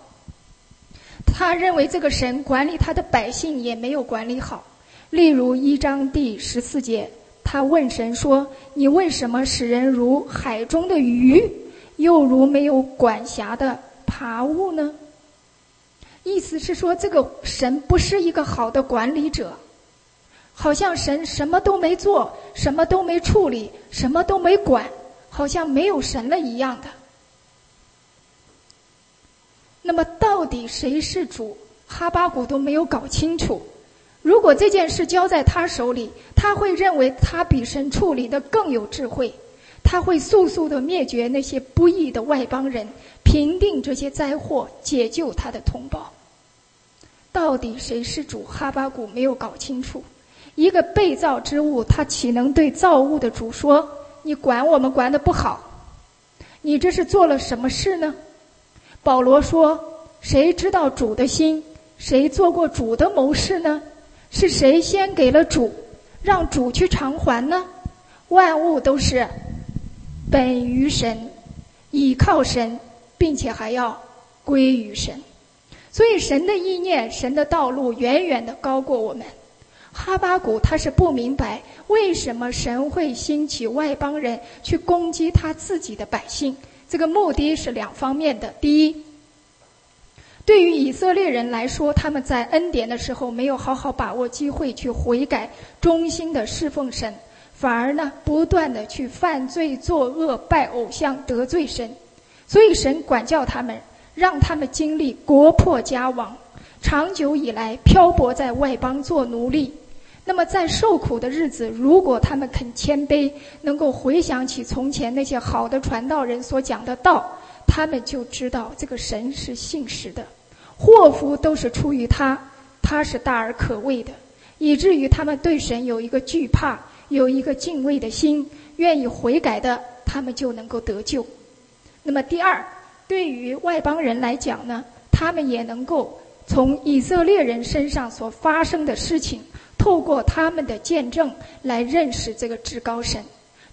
他认为这个神管理他的百姓也没有管理好。例如一章第十四节，他问神说，你为什么使人如海中的鱼，又如没有管辖的爬物呢？意思是说，这个神不是一个好的管理者，好像神什么都没做，什么都没处理，什么都没管，好像没有神了一样的。那么到底谁是主，哈巴谷都没有搞清楚。如果这件事交在他手里，他会认为他比神处理的更有智慧，他会速速地灭绝那些不义的外邦人，平定这些灾祸，解救他的同胞。到底谁是主，哈巴谷没有搞清楚。一个被造之物，他岂能对造物的主说，你管我们管得不好，你这是做了什么事呢？保罗说，谁知道主的心，谁做过主的谋士呢？是谁先给了主，让主去偿还呢？万物都是本于神，倚靠神，并且还要归于神。所以神的意念，神的道路远远的高过我们。哈巴谷他是不明白为什么神会兴起外邦人去攻击他自己的百姓，这个目的是两方面的。第一，对于以色列人来说，他们在恩典的时候没有好好把握机会去悔改，忠心的侍奉神，反而呢不断的去犯罪作恶，拜偶像，得罪神。所以神管教他们，让他们经历国破家亡，长久以来漂泊在外邦做奴隶。那么在受苦的日子，如果他们肯谦卑，能够回想起从前那些好的传道人所讲的道，他们就知道这个神是信实的，祸福都是出于他，他是大而可畏的，以至于他们对神有一个惧怕，有一个敬畏的心，愿意悔改的，他们就能够得救。那么第二，对于外邦人来讲呢，他们也能够从以色列人身上所发生的事情，透过他们的见证来认识这个至高神，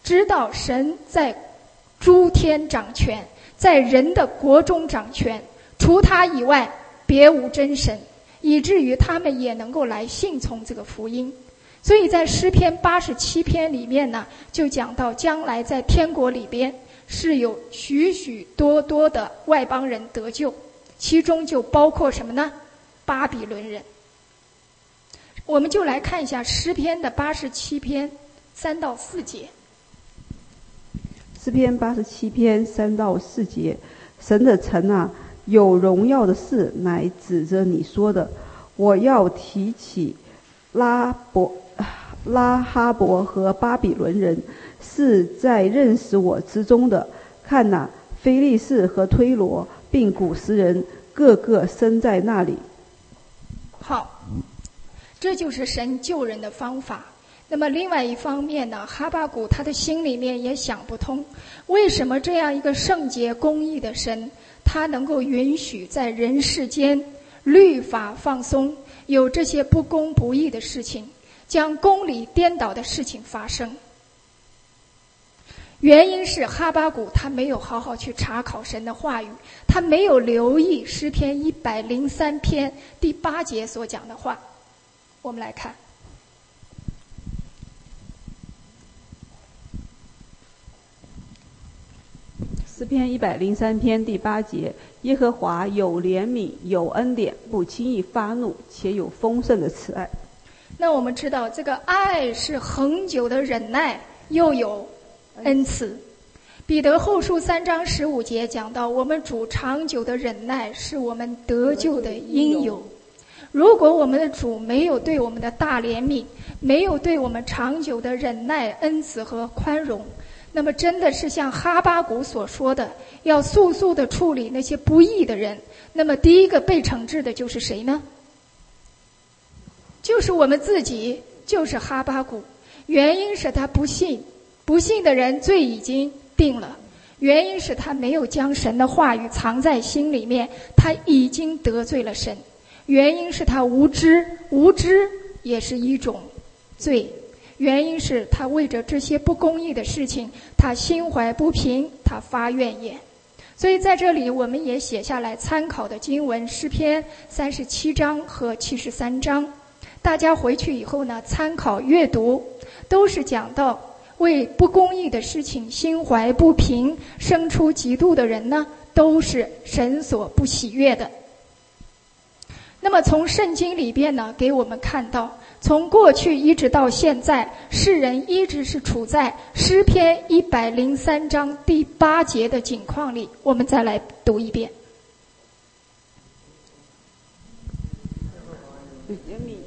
知道神在诸天掌权，在人的国中掌权，除他以外别无真神，以至于他们也能够来信从这个福音。所以在诗篇八十七篇里面呢，就讲到将来在天国里边是有许许多多的外邦人得救，其中就包括什么呢？巴比伦人。我们就来看一下诗篇的八十七篇三到四节。诗篇八十七篇三到四节，神的城啊，有荣耀的事乃指着你说的，我要提起拉伯、拉哈伯和巴比伦人，是在认识我之中的。看哪，非利士和推罗并古实人，个个生在那里。好。这就是神救人的方法。那么另外一方面呢，哈巴谷他的心里面也想不通，为什么这样一个圣洁公义的神，他能够允许在人世间律法放松，有这些不公不义的事情，将公理颠倒的事情发生。原因是哈巴谷他没有好好去查考神的话语，他没有留意诗篇一百零三篇第八节所讲的话。我们来看，诗篇一百零三篇第八节：耶和华有怜悯，有恩典，不轻易发怒，且有丰盛的慈爱。那我们知道，这个爱是恒久的忍耐，又有恩慈。彼得后书三章十五节讲到，我们主长久的忍耐，是我们得救的因由。如果我们的主没有对我们的大怜悯，没有对我们长久的忍耐、恩慈和宽容，那么真的是像哈巴谷所说的，要速速地处理那些不义的人，那么第一个被惩治的就是谁呢？就是我们自己，就是哈巴谷。原因是他不信，不信的人罪已经定了，原因是他没有将神的话语藏在心里面，他已经得罪了神。原因是他无知，无知也是一种罪。原因是他为着这些不公义的事情，他心怀不平，他发怨言。所以在这里我们也写下来参考的经文，诗篇三十七章和七十三章，大家回去以后呢参考阅读，都是讲到为不公义的事情心怀不平，生出嫉妒的人呢，都是神所不喜悦的。那么从圣经里边呢，给我们看到，从过去一直到现在，世人一直是处在诗篇一百零三章第八节的境况里。我们再来读一遍：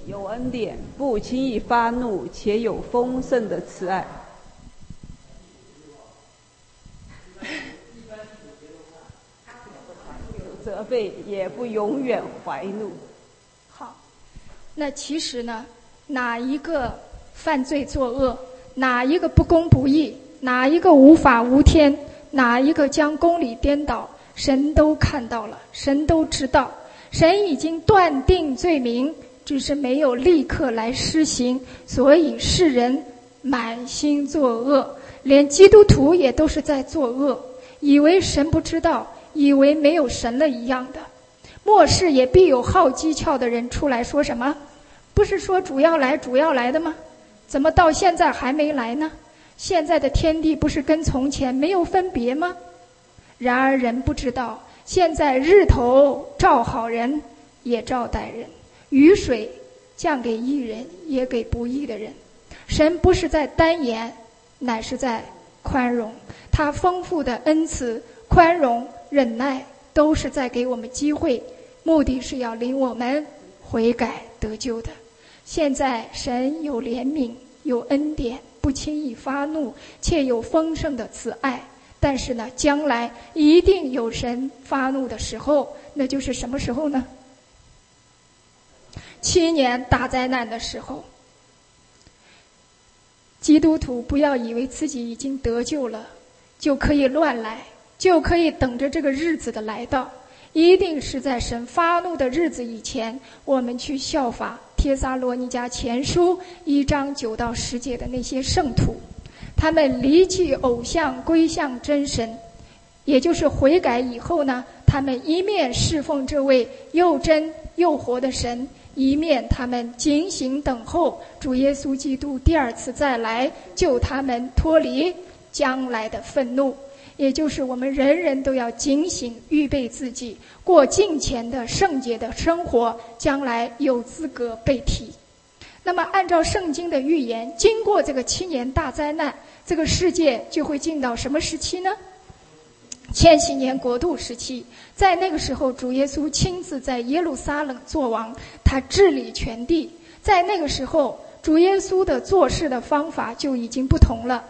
有恩典，不轻易发怒，且有丰盛的慈爱。责备也不永远怀怒。好，那其实呢，哪一个犯罪作恶，哪一个不公不义，哪一个无法无天，哪一个将公理颠倒，神都看到了，神都知道，神已经断定罪名，只是没有立刻来施行，所以世人满心作恶，连基督徒也都是在作恶，以为神不知道，以为没有神了一样的。末世也必有好讥诮的人出来说什么？不是说主要来主要来的吗？怎么到现在还没来呢？现在的天地不是跟从前没有分别吗？然而人不知道，现在日头照好人，也照歹人；雨水降给义人，也给不义的人。神不是在单言，乃是在宽容。他丰富的恩慈、宽容、忍耐，都是在给我们机会，目的是要领我们悔改得救的。现在神有怜悯，有恩典，不轻易发怒，且有丰盛的慈爱。但是呢，将来一定有神发怒的时候，那就是什么时候呢？七年大灾难的时候。基督徒不要以为自己已经得救了，就可以乱来，就可以等着这个日子的来到。一定是在神发怒的日子以前，我们去效法帖撒罗尼迦前书一章九到十节的那些圣徒，他们离弃偶像，归向真神，也就是悔改以后呢，他们一面侍奉这位又真又活的神，一面他们警醒等候主耶稣基督第二次再来，救他们脱离将来的愤怒。也就是我们人人都要警醒预备自己，过敬虔的圣洁的生活，将来有资格被提。那么按照圣经的预言，经过这个七年大灾难，这个世界就会进到什么时期呢？千禧年国度时期。在那个时候，主耶稣亲自在耶路撒冷作王，他治理全地。在那个时候，主耶稣的做事的方法就已经不同了。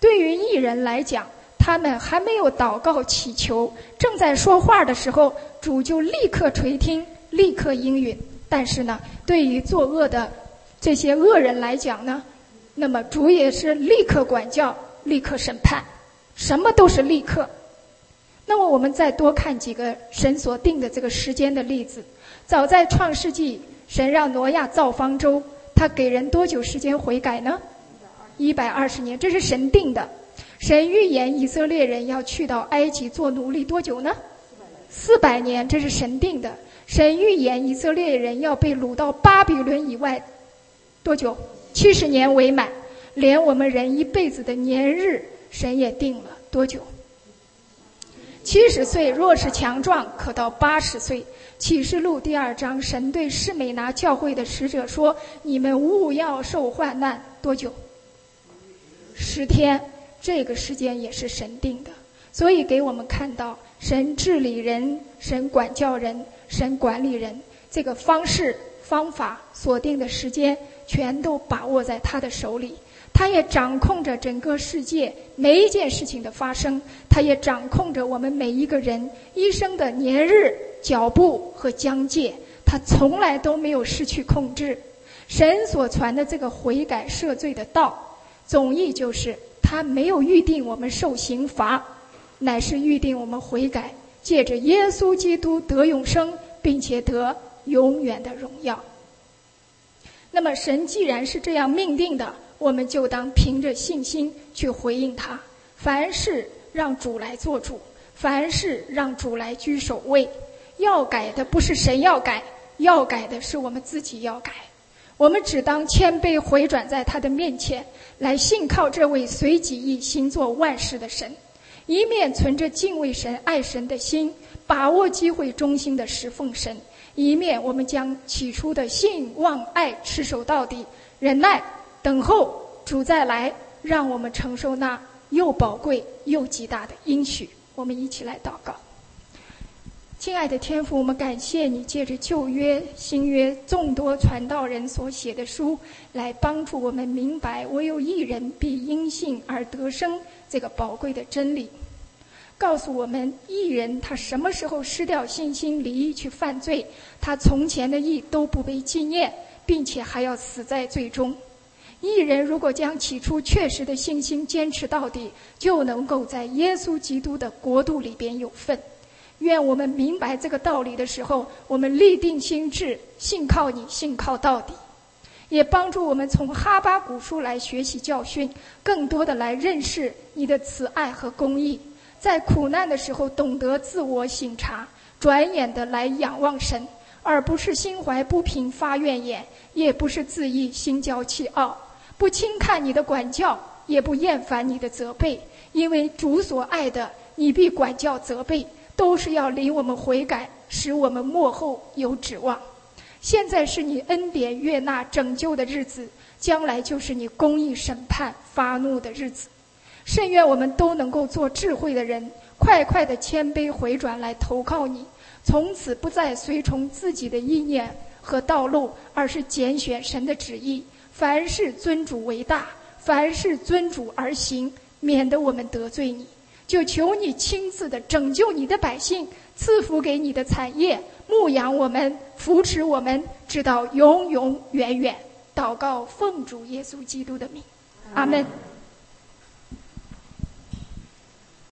对于义人来讲，他们还没有祷告祈求，正在说话的时候，主就立刻垂听，立刻应允。但是呢，对于作恶的这些恶人来讲呢，那么主也是立刻管教，立刻审判，什么都是立刻。那么我们再多看几个神所定的这个时间的例子。早在创世纪，神让挪亚造方舟，他给人多久时间悔改呢？一百二十年，这是神定的。神预言以色列人要去到埃及做奴隶多久呢？四百年，这是神定的。神预言以色列人要被掳到巴比伦以外多久？七十年为满。连我们人一辈子的年日，神也定了多久？七十岁若是强壮，可到八十岁。启示录第二章，神对士美拿教会的使者说：“你们勿要受患难多久？十天。”这个时间也是神定的。所以给我们看到，神治理人，神管教人，神管理人，这个方式方法所定的时间全都把握在他的手里。他也掌控着整个世界每一件事情的发生，他也掌控着我们每一个人一生的年日、脚步和疆界，他从来都没有失去控制。神所传的这个悔改赦罪的道，总意就是他没有预定我们受刑罚，乃是预定我们悔改，借着耶稣基督得永生，并且得永远的荣耀。那么神既然是这样命定的，我们就当凭着信心去回应他。凡事让主来做主，凡事让主来居首位。要改的不是神要改，要改的是我们自己要改。我们只当谦卑回转在他的面前，来信靠这位随己意行作万事的神，一面存着敬畏神、爱神的心，把握机会，忠心的侍奉神；一面我们将起初的信望爱持守到底，忍耐等候主再来，让我们承受那又宝贵又极大的应许。我们一起来祷告。亲爱的天父，我们感谢你借着旧约、新约众多传道人所写的书，来帮助我们明白唯有一人必因信而得生这个宝贵的真理，告诉我们一人他什么时候失掉信心离异去犯罪，他从前的义都不被纪念，并且还要死在罪中。一人如果将起初确实的信心坚持到底，就能够在耶稣基督的国度里边有份。愿我们明白这个道理的时候，我们立定心志，信靠你，信靠到底。也帮助我们从哈巴谷书来学习教训，更多的来认识你的慈爱和公义，在苦难的时候懂得自我省察，转眼的来仰望神，而不是心怀不平发怨言，也不是自意心骄气傲，不轻看你的管教，也不厌烦你的责备，因为主所爱的，你必管教责备，都是要领我们悔改，使我们末后有指望。现在是你恩典悦纳拯救的日子，将来就是你公义审判发怒的日子。甚愿我们都能够做智慧的人，快快的谦卑回转来投靠你，从此不再随从自己的意念和道路，而是拣选神的旨意，凡事尊主为大，凡事尊主而行，免得我们得罪你。就求你亲自的拯救你的百姓，赐福给你的产业，牧养我们，扶持我们，直到永永远远。祷告奉主耶稣基督的名，阿们。